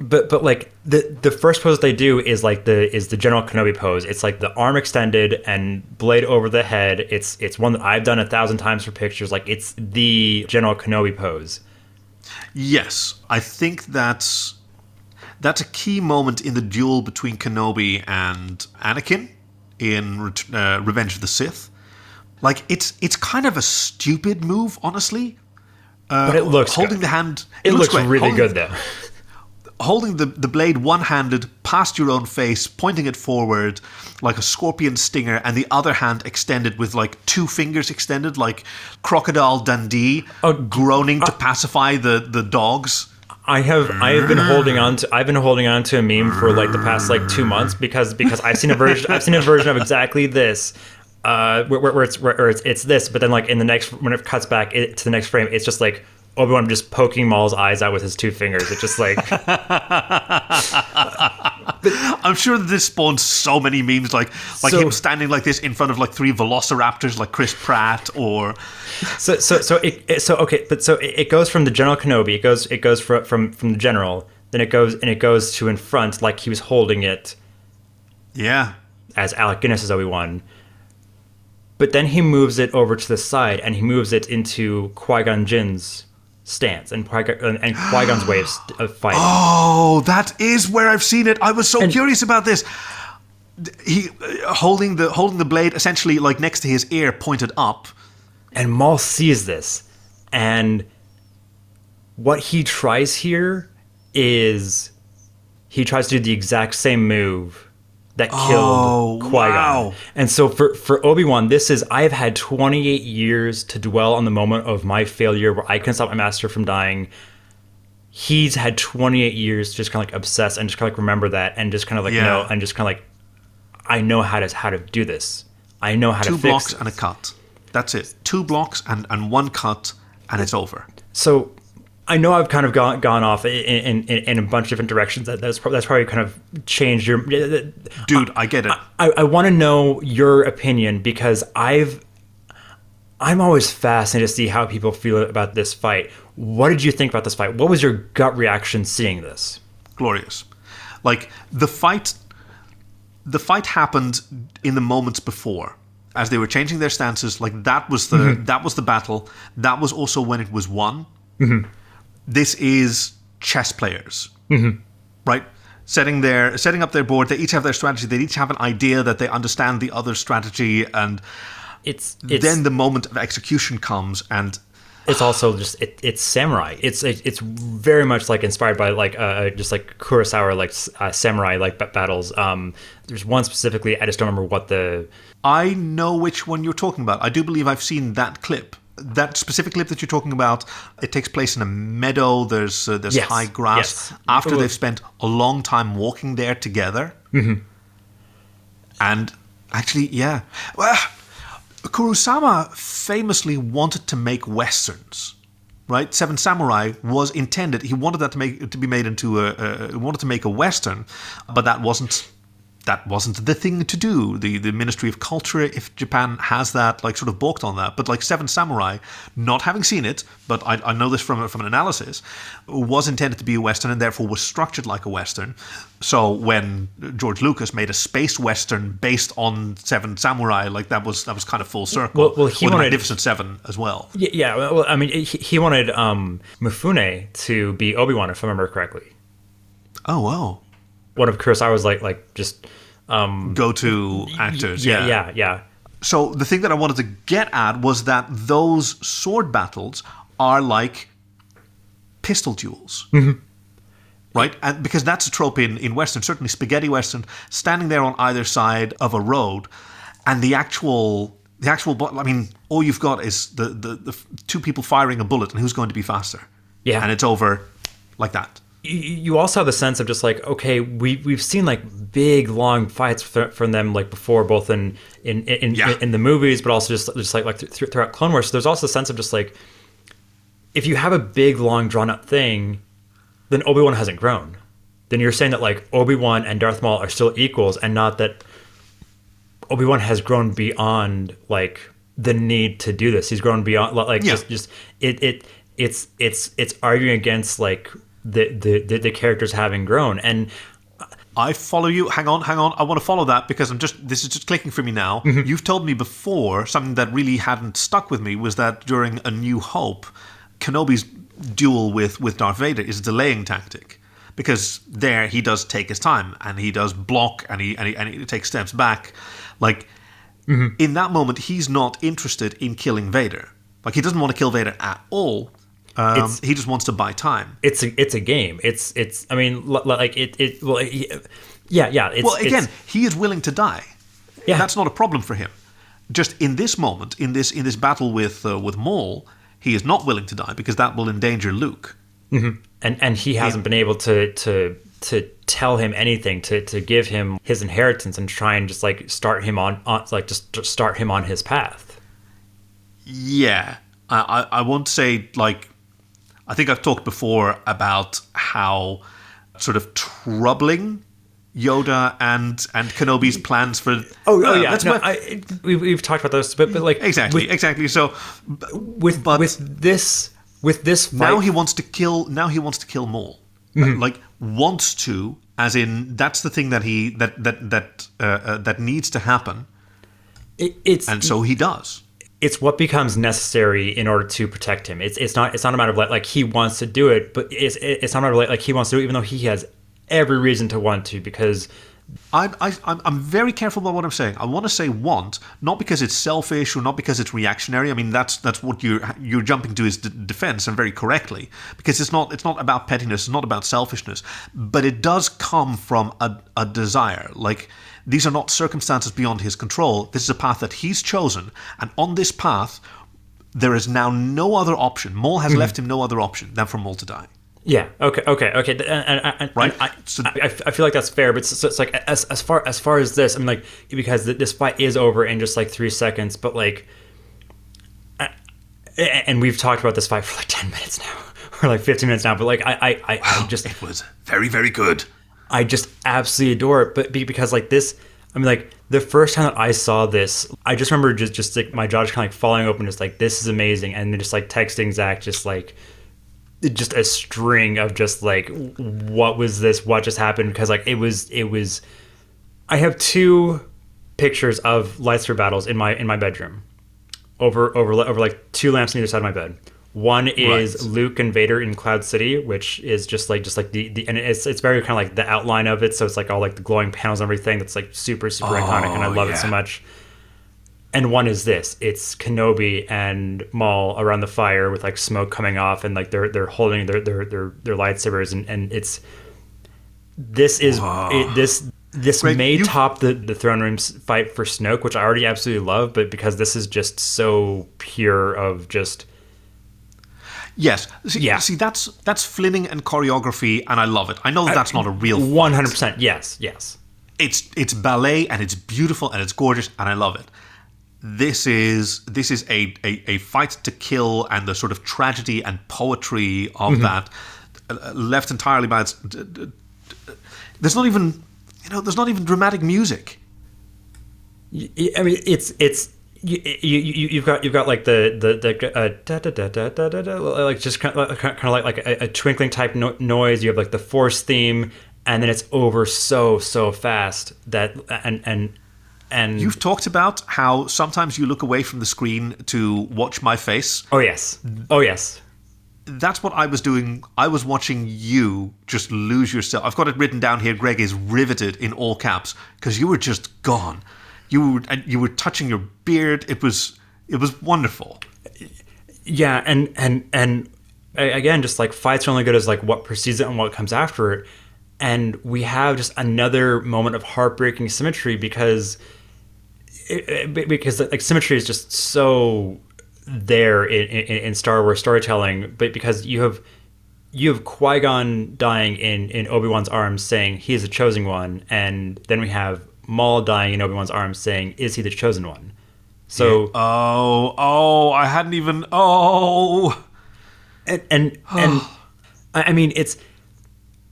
But like the first pose they do is like the General Kenobi pose. It's like the arm extended and blade over the head. It's one that I've done 1,000 times for pictures. Like, it's the General Kenobi pose. Yes, I think that's a key moment in the duel between Kenobi and Anakin in Revenge of the Sith. Like, it's kind of a stupid move, honestly. But it looks holding good. The hand. It looks great. Really holding, good though. Holding the blade one-handed past your own face, pointing it forward like a scorpion stinger, and the other hand extended with like two fingers extended like Crocodile Dundee, groaning to pacify the dogs. I've been holding on to a meme for like the past like 2 months because I've seen a version of exactly this where it's this, but then like in the next, when it cuts back to the next frame, it's just like Obi-Wan just poking Maul's eyes out with his two fingers. It's just like... I'm sure that this spawned so many memes, like him standing like this in front of like three velociraptors, like Chris Pratt, or... So it goes from the General Kenobi. It goes from the General, then it goes to in front, like he was holding it. Yeah. As Alec Guinness is Obi-Wan. But then he moves it over to the side, and he moves it into Qui-Gon Jinn's stance and Qui-Gon's way of fighting. Oh, that is where I've seen it. I was so curious about this. He holding the blade essentially like next to his ear, pointed up, and Maul sees this, and what he tries here is he tries to do the exact same move that killed Qui-Gon. Wow. And so for Obi-Wan, this is, I've had 28 years to dwell on the moment of my failure where I can stop my master from dying. He's had 28 years to just kind of like obsess and just kind of like remember that and just kind of like, no, and just kind of like, I know how to do this. I know how to fix this. 2 blocks and a cut. That's it. 2 blocks and 1 cut, and it's over. So I know I've kind of gone off in a bunch of different directions. That's probably kind of changed your... Dude, I get it. I want to know your opinion because I've... I'm always fascinated to see how people feel about this fight. What did you think about this fight? What was your gut reaction seeing this? Glorious. Like, the fight happened in the moments before, as they were changing their stances. Like, that was the battle. That was also when it was won. Mm-hmm. This is chess players, mm-hmm. right? Setting up their board. They each have their strategy. They each have an idea that they understand the other's strategy, and it's then the moment of execution comes, and it's also just it's samurai. It's very much like inspired by just like Kurosawa samurai battles. There's one specifically. I just don't remember what the. I know which one you're talking about. I do believe I've seen that clip. That specific clip that you're talking about, it takes place in a meadow. There's yes. high grass. Yes. After they've spent a long time walking there together, mm-hmm. and actually, yeah. Well, Kurosawa famously wanted to make westerns, right? Seven Samurai was intended. He wanted that to be made into a western, but that wasn't the thing to do. The Ministry of Culture, if Japan has that, sort of balked on that. But Seven Samurai, not having seen it, but I know this from an analysis, was intended to be a Western and therefore was structured like a Western. So when George Lucas made a space Western based on Seven Samurai, that was kind of full circle. Well, he wanted Magnificent Seven as well. Yeah, well, I mean, he wanted Mifune to be Obi-Wan, if I remember correctly. Oh, wow. One of Kurosawa's go-to actors. Yeah. So the thing that I wanted to get at was that those sword battles are like pistol duels, mm-hmm. right? And because that's a trope in Western, certainly spaghetti Western, standing there on either side of a road, and the actual. I mean, all you've got is the two people firing a bullet, and who's going to be faster? Yeah, and it's over like that. You also have the sense of just okay, we've seen big long fights from them before, both in the movies, but also just throughout Clone Wars. So there's also a sense of just if you have a big long drawn out thing, then Obi-Wan hasn't grown. Then you're saying that Obi-Wan and Darth Maul are still equals, and not that Obi-Wan has grown beyond the need to do this. He's grown beyond it's arguing against the characters having grown. And I follow you. Hang on. I want to follow that because this is just clicking for me now. Mm-hmm. You've told me before something that really hadn't stuck with me was that during A New Hope, Kenobi's duel with Darth Vader is a delaying tactic, because there he does take his time and he does block and he takes steps back. Mm-hmm. In that moment, he's not interested in killing Vader. He doesn't want to kill Vader at all. He just wants to buy time. It's a game. It's. I mean, Well, again, he is willing to die. Yeah, that's not a problem for him. Just in this moment, in this battle with Maul, he is not willing to die because that will endanger Luke. Mm-hmm. And he hasn't been able to tell him anything, to give him his inheritance and try and just start him on start him on his path. Yeah, I won't say I think I've talked before about how sort of troubling Yoda and Kenobi's plans for. We've talked about those, but exactly. So with this fight, now he wants to kill Maul. Mm-hmm. Wants to, as in that's the thing that that needs to happen. So he does. It's what becomes necessary in order to protect him. It's not a matter of he wants to do it, but it's not a matter of he wants to do it, even though he has every reason to want to. Because I'm very careful about what I'm saying. I want to say want, not because it's selfish or not because it's reactionary. I mean that's what you're jumping to his defense, and very correctly, because it's not about pettiness, it's not about selfishness, but it does come from a desire. These are not circumstances beyond his control. This is a path that he's chosen. And on this path, there is now no other option. Maul has left him no other option than for Maul to die. Yeah, okay. I feel that's fair, but so it's as far as this, I mean, because this fight is over in just 3 seconds, but and we've talked about this fight for 10 minutes now, or 15 minutes now, but I just... It was very, very good. I just absolutely adore it, but because this, I mean, like, the first time that I saw this, I just remember just like, my jaw just kind of like falling open, just like, this is amazing. And then just like texting Zach, just like, just a string of just like, what was this? What just happened? Because like, it was, I have two pictures of lightsaber battles in my bedroom over like two lamps on either side of my bed. One is right. Luke and Vader in Cloud City, which is just like the and it's very kind of like the outline of it, so it's like all like the glowing panels and everything. That's like super super iconic, and I love it so much. And one is this. It's Kenobi and Maul around the fire with like smoke coming off, and like they're holding their lightsabers, and it's this Greg, may top the throne room's fight for Snoke, which I already absolutely love, but because this is just so pure of just. Yes. See, that's filming and choreography, and I love it. I know that's not a real 100%. Yes. It's ballet, and it's beautiful, and it's gorgeous, and I love it. This is a fight to kill, and the sort of tragedy and poetry of that, left entirely by its. There's not even dramatic music. I mean, it's. You've got like the like just kind of like a twinkling type noise. You have like the Force theme, and then it's over so fast that and you've talked about how sometimes you look away from the screen to watch my face. Oh yes. That's what I was doing. I was watching you just lose yourself. I've got it written down here. Greg is riveted in all caps because you were just gone. You were touching your beard. It was wonderful. Yeah, and again, just like fights are only good as like what precedes it and what comes after it. And we have just another moment of heartbreaking symmetry because like symmetry is just so there in Star Wars storytelling. But because you have Qui-Gon dying in Obi-Wan's arms, saying he is a chosen one, and then we have Maul dying in Obi-Wan's arms, saying, "Is he the chosen one?" So, I hadn't even and I mean, it's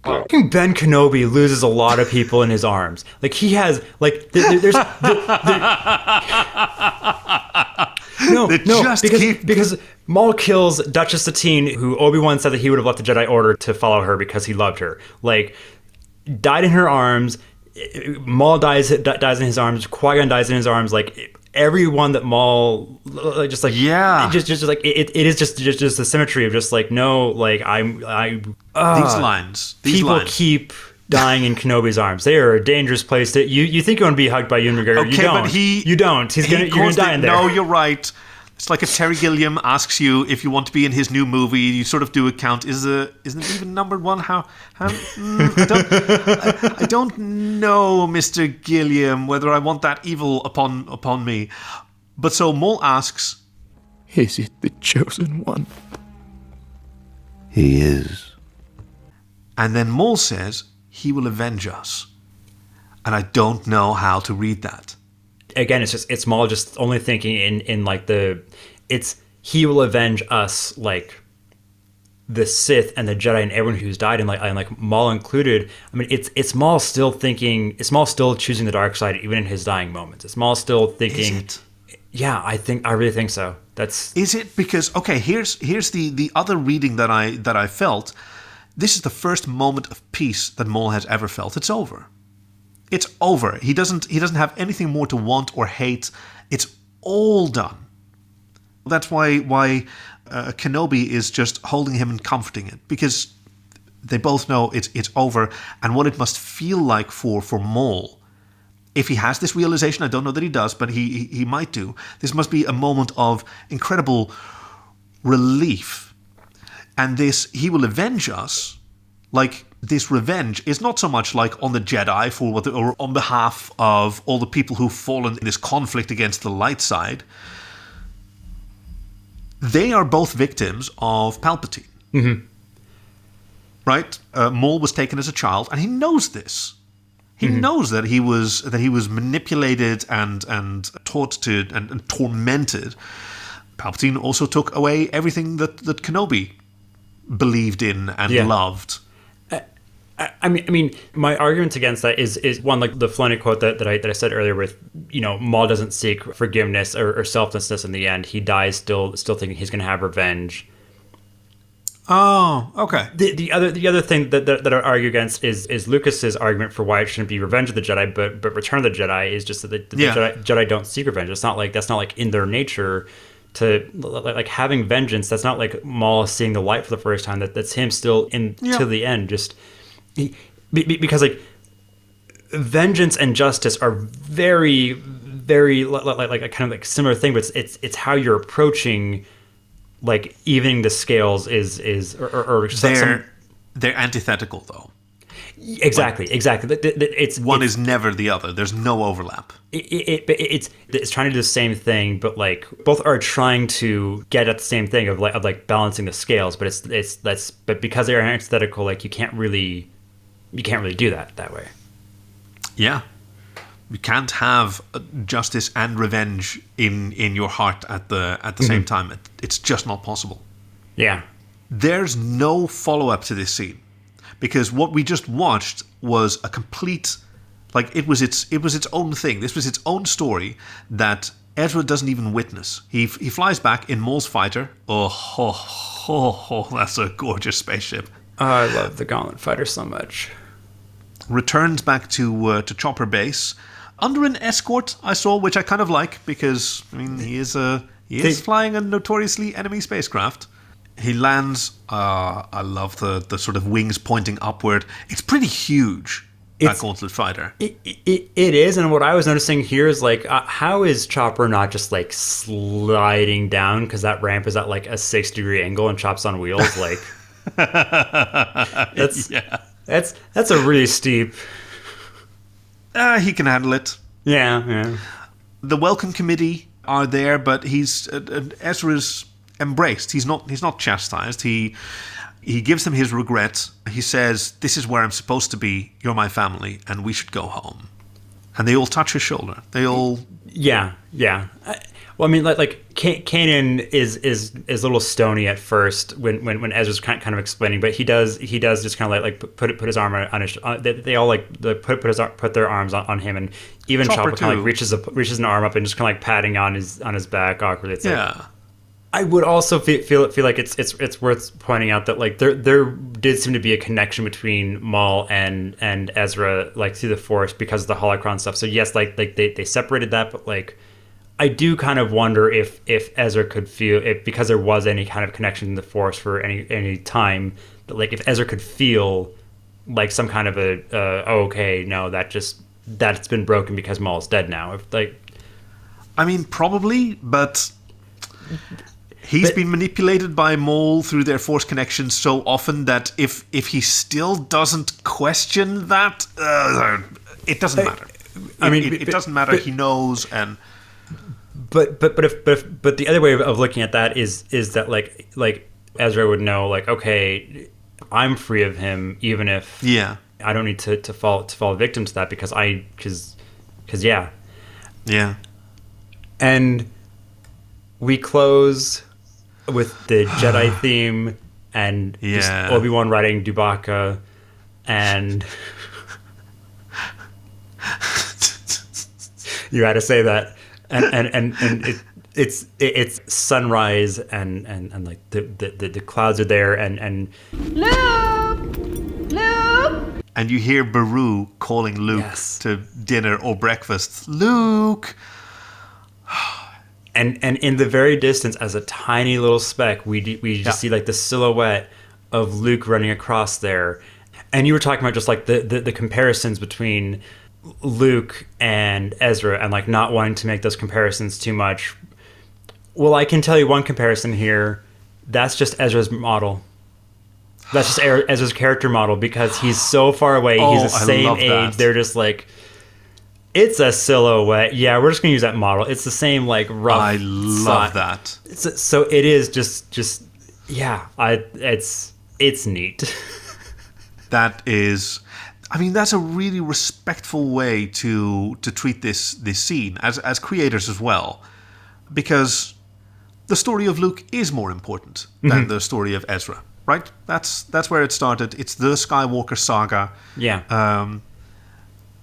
Ben Kenobi loses a lot of people in his arms. Like he has, like there's because Maul kills Duchess Satine, who Obi-Wan said that he would have left the Jedi Order to follow her because he loved her. Like died in her arms. Maul dies in his arms. Qui-Gon dies in his arms. Like everyone that Maul, just like it is just the symmetry of just like no, like these lines. People keep dying in Kenobi's arms. They are a dangerous place. That you think you want to be hugged by Ewan McGregor. Okay, you don't. But you don't. You're gonna die in there. No, you're right. It's like if Terry Gilliam asks you if you want to be in his new movie, you sort of do a count. Isn't it even numbered one? I don't know, Mr. Gilliam, whether I want that evil upon me. But so Maul asks, "Is it the chosen one?" He is. And then Maul says, "He will avenge us." And I don't know how to read that. Again, it's Maul just only thinking in like he will avenge us, like the Sith and the Jedi and everyone who's died and like Maul included. I mean, it's Maul still thinking. It's Maul still choosing the dark side even in his dying moments. It's Maul still thinking. Is it? Yeah, I really think so. Is it because here's the other reading that I felt. This is the first moment of peace that Maul has ever felt. It's over. It's over. He doesn't have anything more to want or hate. It's all done. That's why Kenobi is just holding him and comforting it, because they both know it's over. And what it must feel like for Maul, if he has this realization, I don't know that he does, but he might do. This must be a moment of incredible relief. And this, he will avenge us, like. This revenge is not so much like on the Jedi or on behalf of all the people who've fallen in this conflict against the light side. They are both victims of Palpatine. Mm-hmm. Right? Maul was taken as a child, and he knows this. He knows that he was manipulated and taught to and tormented. Palpatine also took away everything that Kenobi believed in and loved. I mean, my arguments against that is one, like the Filoni quote that I said earlier with, you know, Maul doesn't seek forgiveness or selflessness in the end. He dies still thinking he's going to have revenge. Oh, okay. The other thing that I argue against is Lucas's argument for why it shouldn't be Revenge of the Jedi, but Return of the Jedi is just that the Jedi don't seek revenge. It's not like, that's not like in their nature to like having vengeance. That's not like Maul seeing the light for the first time. That's him still in to the end. Just because like vengeance and justice are very, very like a kind of like similar thing, but it's how you're approaching. Like evening the scales is or they're antithetical though. Exactly, like, exactly. It's never the other. There's no overlap. It's trying to do the same thing, but like both are trying to get at the same thing of like balancing the scales. But that's because they are antithetical, like you can't really do that way. Yeah. You can't have justice and revenge in your heart at the same time. It's just not possible. Yeah. There's no follow-up to this scene because what we just watched was a complete, like it was its own thing. This was its own story that Ezra doesn't even witness. He flies back in Maul's fighter. Oh, that's a gorgeous spaceship. I love the Gauntlet fighter so much. Returns back to Chopper Base. Under an escort, I saw, which I kind of like because I mean he is flying a notoriously enemy spacecraft. He lands. I love the sort of wings pointing upward. It's pretty huge. That Gauntlet fighter. It is, and what I was noticing here is like, how is Chopper not just like sliding down? Because that ramp is at like a 60-degree angle and Chop's on wheels. Like that's a really steep. He can handle it. Yeah. The welcome committee are there, but Ezra's embraced. He's not chastised. He gives them his regrets. He says, "This is where I'm supposed to be. You're my family, and we should go home." And they all touch his shoulder. They all. Yeah. Well, I mean, like Kanan is a little stony at first when Ezra's kind of explaining, but he does just kind of like put his arm on his. They all like put their arms on him, and even Chopper kind of like reaches an arm up and just kind of like patting on his back awkwardly. It's like, I would also feel like it's worth pointing out that like there did seem to be a connection between Maul and Ezra like through the Force because of the holocron stuff. So yes, like they separated that, but like. I do kind of wonder if Ezra could feel it because there was any kind of connection in the Force for any time that like if Ezra could feel like some kind of a that's been broken because Maul's dead now. If like, I mean, probably, but he's been manipulated by Maul through their Force connections so often that if he still doesn't question that, it doesn't matter. I mean, it doesn't matter. He knows and. But the other way of looking at that is that like Ezra would know like, okay, I'm free of him even if I don't need to fall victim to that because and we close with the Jedi theme and just Obi-Wan riding Dubaka and you had to say that. And it's sunrise and like the clouds are there and Luke and you hear Beru calling Luke to dinner or breakfast. Luke and in the very distance as a tiny little speck we just see like the silhouette of Luke running across there. And you were talking about just like the comparisons between Luke and Ezra and like not wanting to make those comparisons too much. Well, I can tell you one comparison here. That's just Ezra's model. That's just Ezra's character model because he's so far away. He's the same age. That. They're just like, it's a silhouette. Yeah, we're just going to use that model. It's the same like rough. I love that. So it is just yeah, it's neat. That is I mean, that's a really respectful way to treat this scene as creators as well, because the story of Luke is more important than the story of Ezra, right? That's where it started. It's the Skywalker saga. Yeah.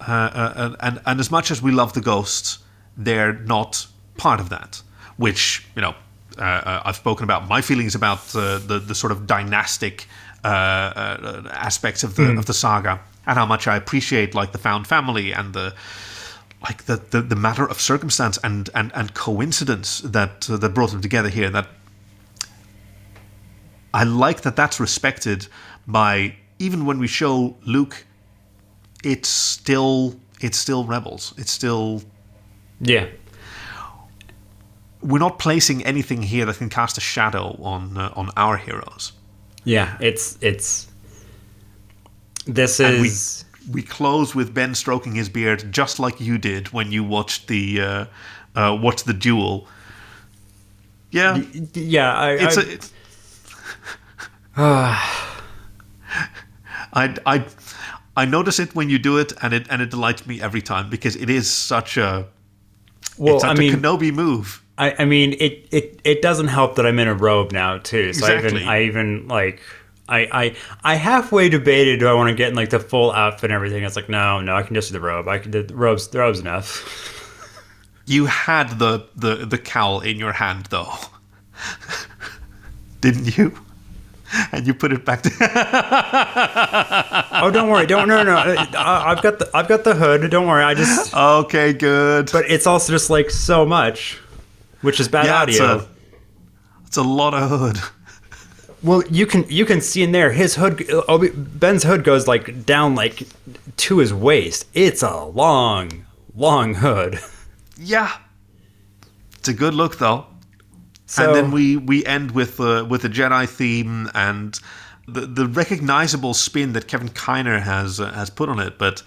And as much as we love the ghosts, they're not part of that. Which, you know, I've spoken about my feelings about the sort of dynastic aspects of the of the saga, and how much I appreciate like the found family and the like the matter of circumstance and coincidence that that brought them together here. That I like that that's respected by even when we show Luke, it's still Rebels. It's still We're not placing anything here that can cast a shadow on our heroes. Yeah, it's this is. And we close with Ben stroking his beard, just like you did when you watched the duel. Yeah, yeah. I notice it when you do it, and it delights me every time because it is such a. Well, it's such a Kenobi move. I mean, it doesn't help that I'm in a robe now too. So exactly. I halfway debated, do I want to get in like the full outfit and everything? It's like, no, I can just do the robe. The robe's enough. You had the cowl in your hand though, didn't you? And you put it back. Oh, don't worry. No. I've got the hood. Don't worry. I just okay, good. But it's also just like so much. Which is bad audio. It's a lot of hood. Well, you can see in there his hood. Ben's hood goes like down like to his waist. It's a long hood. Yeah, it's a good look though. So, and then we end with the Jedi theme and the recognizable spin that Kevin Kiner has put on it. But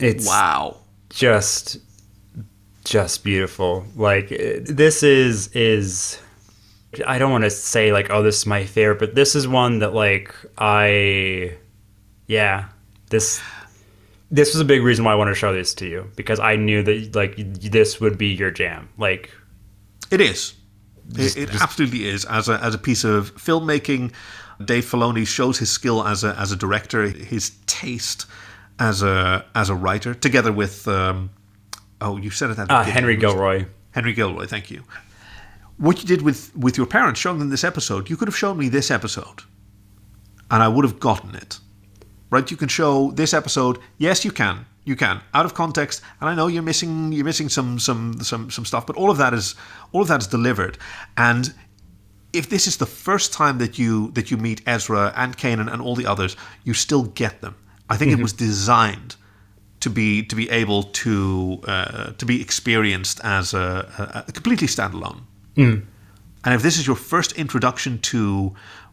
it's wow, just beautiful. Like this is I don't want to say like, oh, this is my favorite, but this is one that like this was a big reason why I wanted to show this to you, because I knew that like this would be your jam. Like it is. It absolutely is. As a piece of filmmaking, Dave Filoni shows his skill as a director, his taste as a writer, together with oh, you said it that Henry Gilroy. Henry Gilroy, thank you. What you did with your parents, showing them this episode, you could have shown me this episode, and I would have gotten it. Right? You can show this episode. Yes, you can. You can. Out of context, and I know you're missing some stuff, but all of that is delivered. And if this is the first time that you meet Ezra and Kanan and all the others, you still get them. I think it was designed to be able to be experienced as a completely standalone, and if this is your first introduction to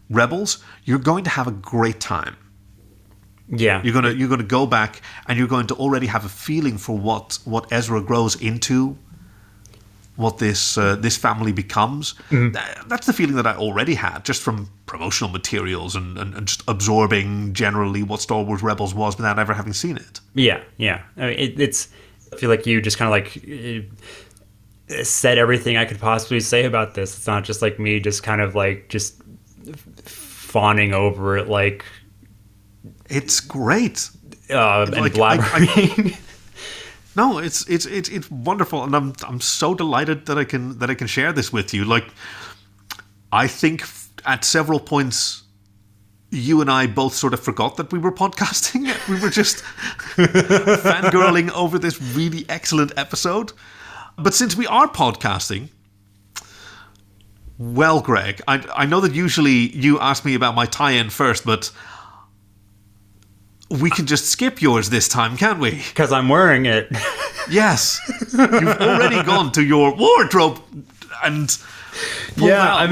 Rebels, you're going to have a great time. Yeah, you're gonna go back and you're going to already have a feeling for what Ezra grows into, what this family becomes. That's the feeling that I already had just from promotional materials and just absorbing generally what Star Wars Rebels was without ever having seen it. Yeah. I mean, I feel like you just kind of like said everything I could possibly say about this. It's not just like me just kind of like just fawning over it. Like it's great. And blabbering. No, it's wonderful, and I'm so delighted that I can share this with you. Like, I think at several points, you and I both sort of forgot that we were podcasting. We were just fangirling over this really excellent episode. But since we are podcasting, well, Greg, I know that usually you ask me about my tie-in first, but we can just skip yours this time, can't we? Because I'm wearing it. Yes. You've already gone to your wardrobe and I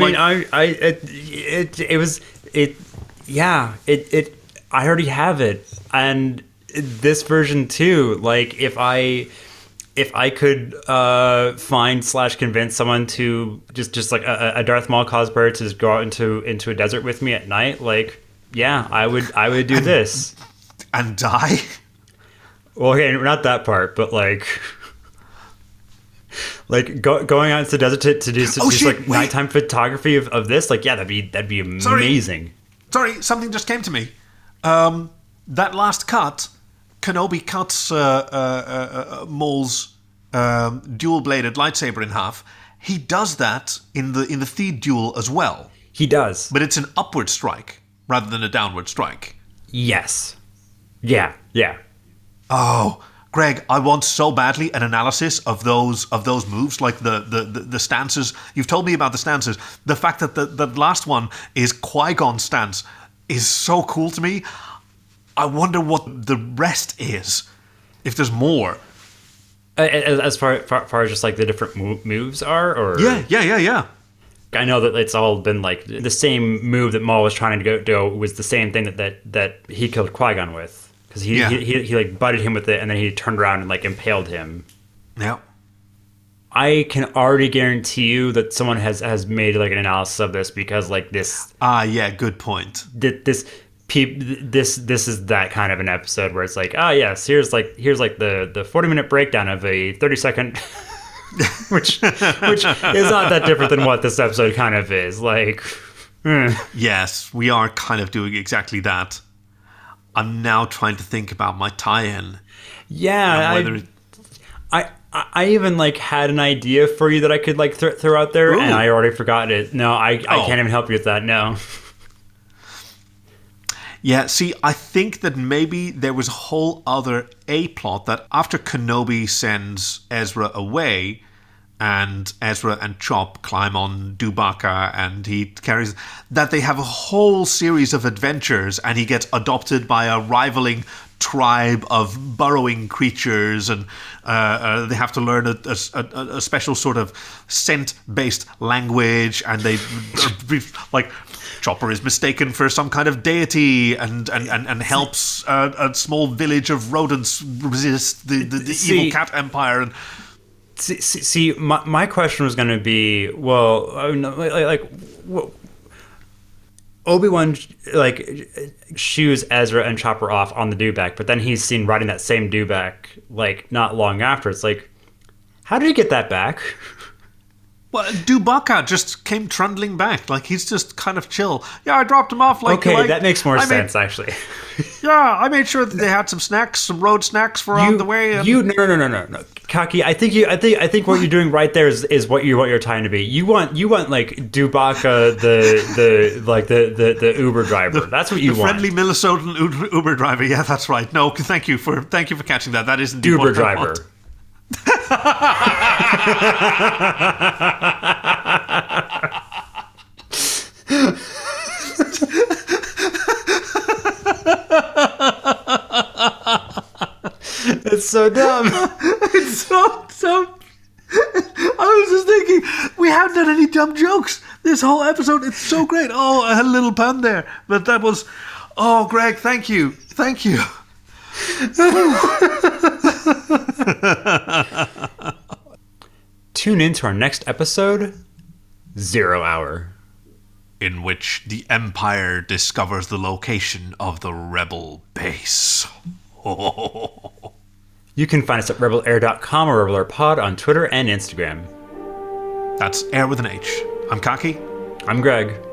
already have it. And this version too, like if I could find / convince someone to just like a Darth Maul cosplayer to just go out into a desert with me at night, like yeah, I would do this. And die? Well, okay, not that part, but like Like going out to the desert to do like nighttime photography of this, like, yeah, that'd be amazing. Sorry, something just came to me. That last cut, Kenobi cuts Maul's dual-bladed lightsaber in half. He does that in the Theed duel as well. He does, but it's an upward strike rather than a downward strike. Yes. Yeah. Oh, Greg, I want so badly an analysis of those moves, like the stances. You've told me about the stances. The fact that the last one is Qui-Gon's stance is so cool to me. I wonder what the rest is, if there's more. As far as just like the different moves are? Or Yeah. I know that it's all been like the same move that Maul was trying to do was the same thing that he killed Qui-Gon with. Because he like butted him with it and then he turned around and like impaled him. Yeah. I can already guarantee you that someone has made like an analysis of this because like this... Ah, yeah, good point. This is that kind of an episode where it's like, ah, yes, here's like the 40-minute breakdown of a 30-second, which is not that different than what this episode kind of is. Like, yes, we are kind of doing exactly that. I'm now trying to think about my tie-in. Yeah, I even like had an idea for you that I could like throw out there, and I already forgot it. No, I can't even help you with that. No. Yeah, see, I think that maybe there was a whole other A-plot that after Kenobi sends Ezra away and Ezra and Chop climb on Dubaka and he carries... that they have a whole series of adventures and he gets adopted by a rivaling tribe of burrowing creatures and they have to learn a special sort of scent-based language and they... like... Chopper is mistaken for some kind of deity and helps a small village of rodents resist the evil cat empire. And see, my question was going to be, well, I mean, like Obi-Wan like shoos Ezra and Chopper off on the dewback, but then he's seen riding that same dewback like not long after. It's like, how did he get that back? Well, Dubaka just came trundling back. Like, he's just kind of chill. Yeah, I dropped him off. Like, okay, like, that makes more sense, actually. Yeah, I made sure that they had some snacks, some road snacks for on the way. And... No. Kaki, I think what you're doing right there is what you're trying to be. You want like Dubaka the like the Uber driver. That's what you want. The friendly Minnesotan Uber driver. Yeah, that's right. No, thank you for catching that. That isn't Uber driver. It's so dumb. It's so dumb. I was just thinking, we haven't had any dumb jokes this whole episode. It's so great. Oh, I had a little pun there, but that was... Oh, Greg, thank you. Tune in to our next episode, 0 Hour, in which the Empire discovers the location of the Rebel base. You can find us at rebelair.com or rebelairpod on Twitter and Instagram. That's air with an H. I'm Kaki. I'm Greg.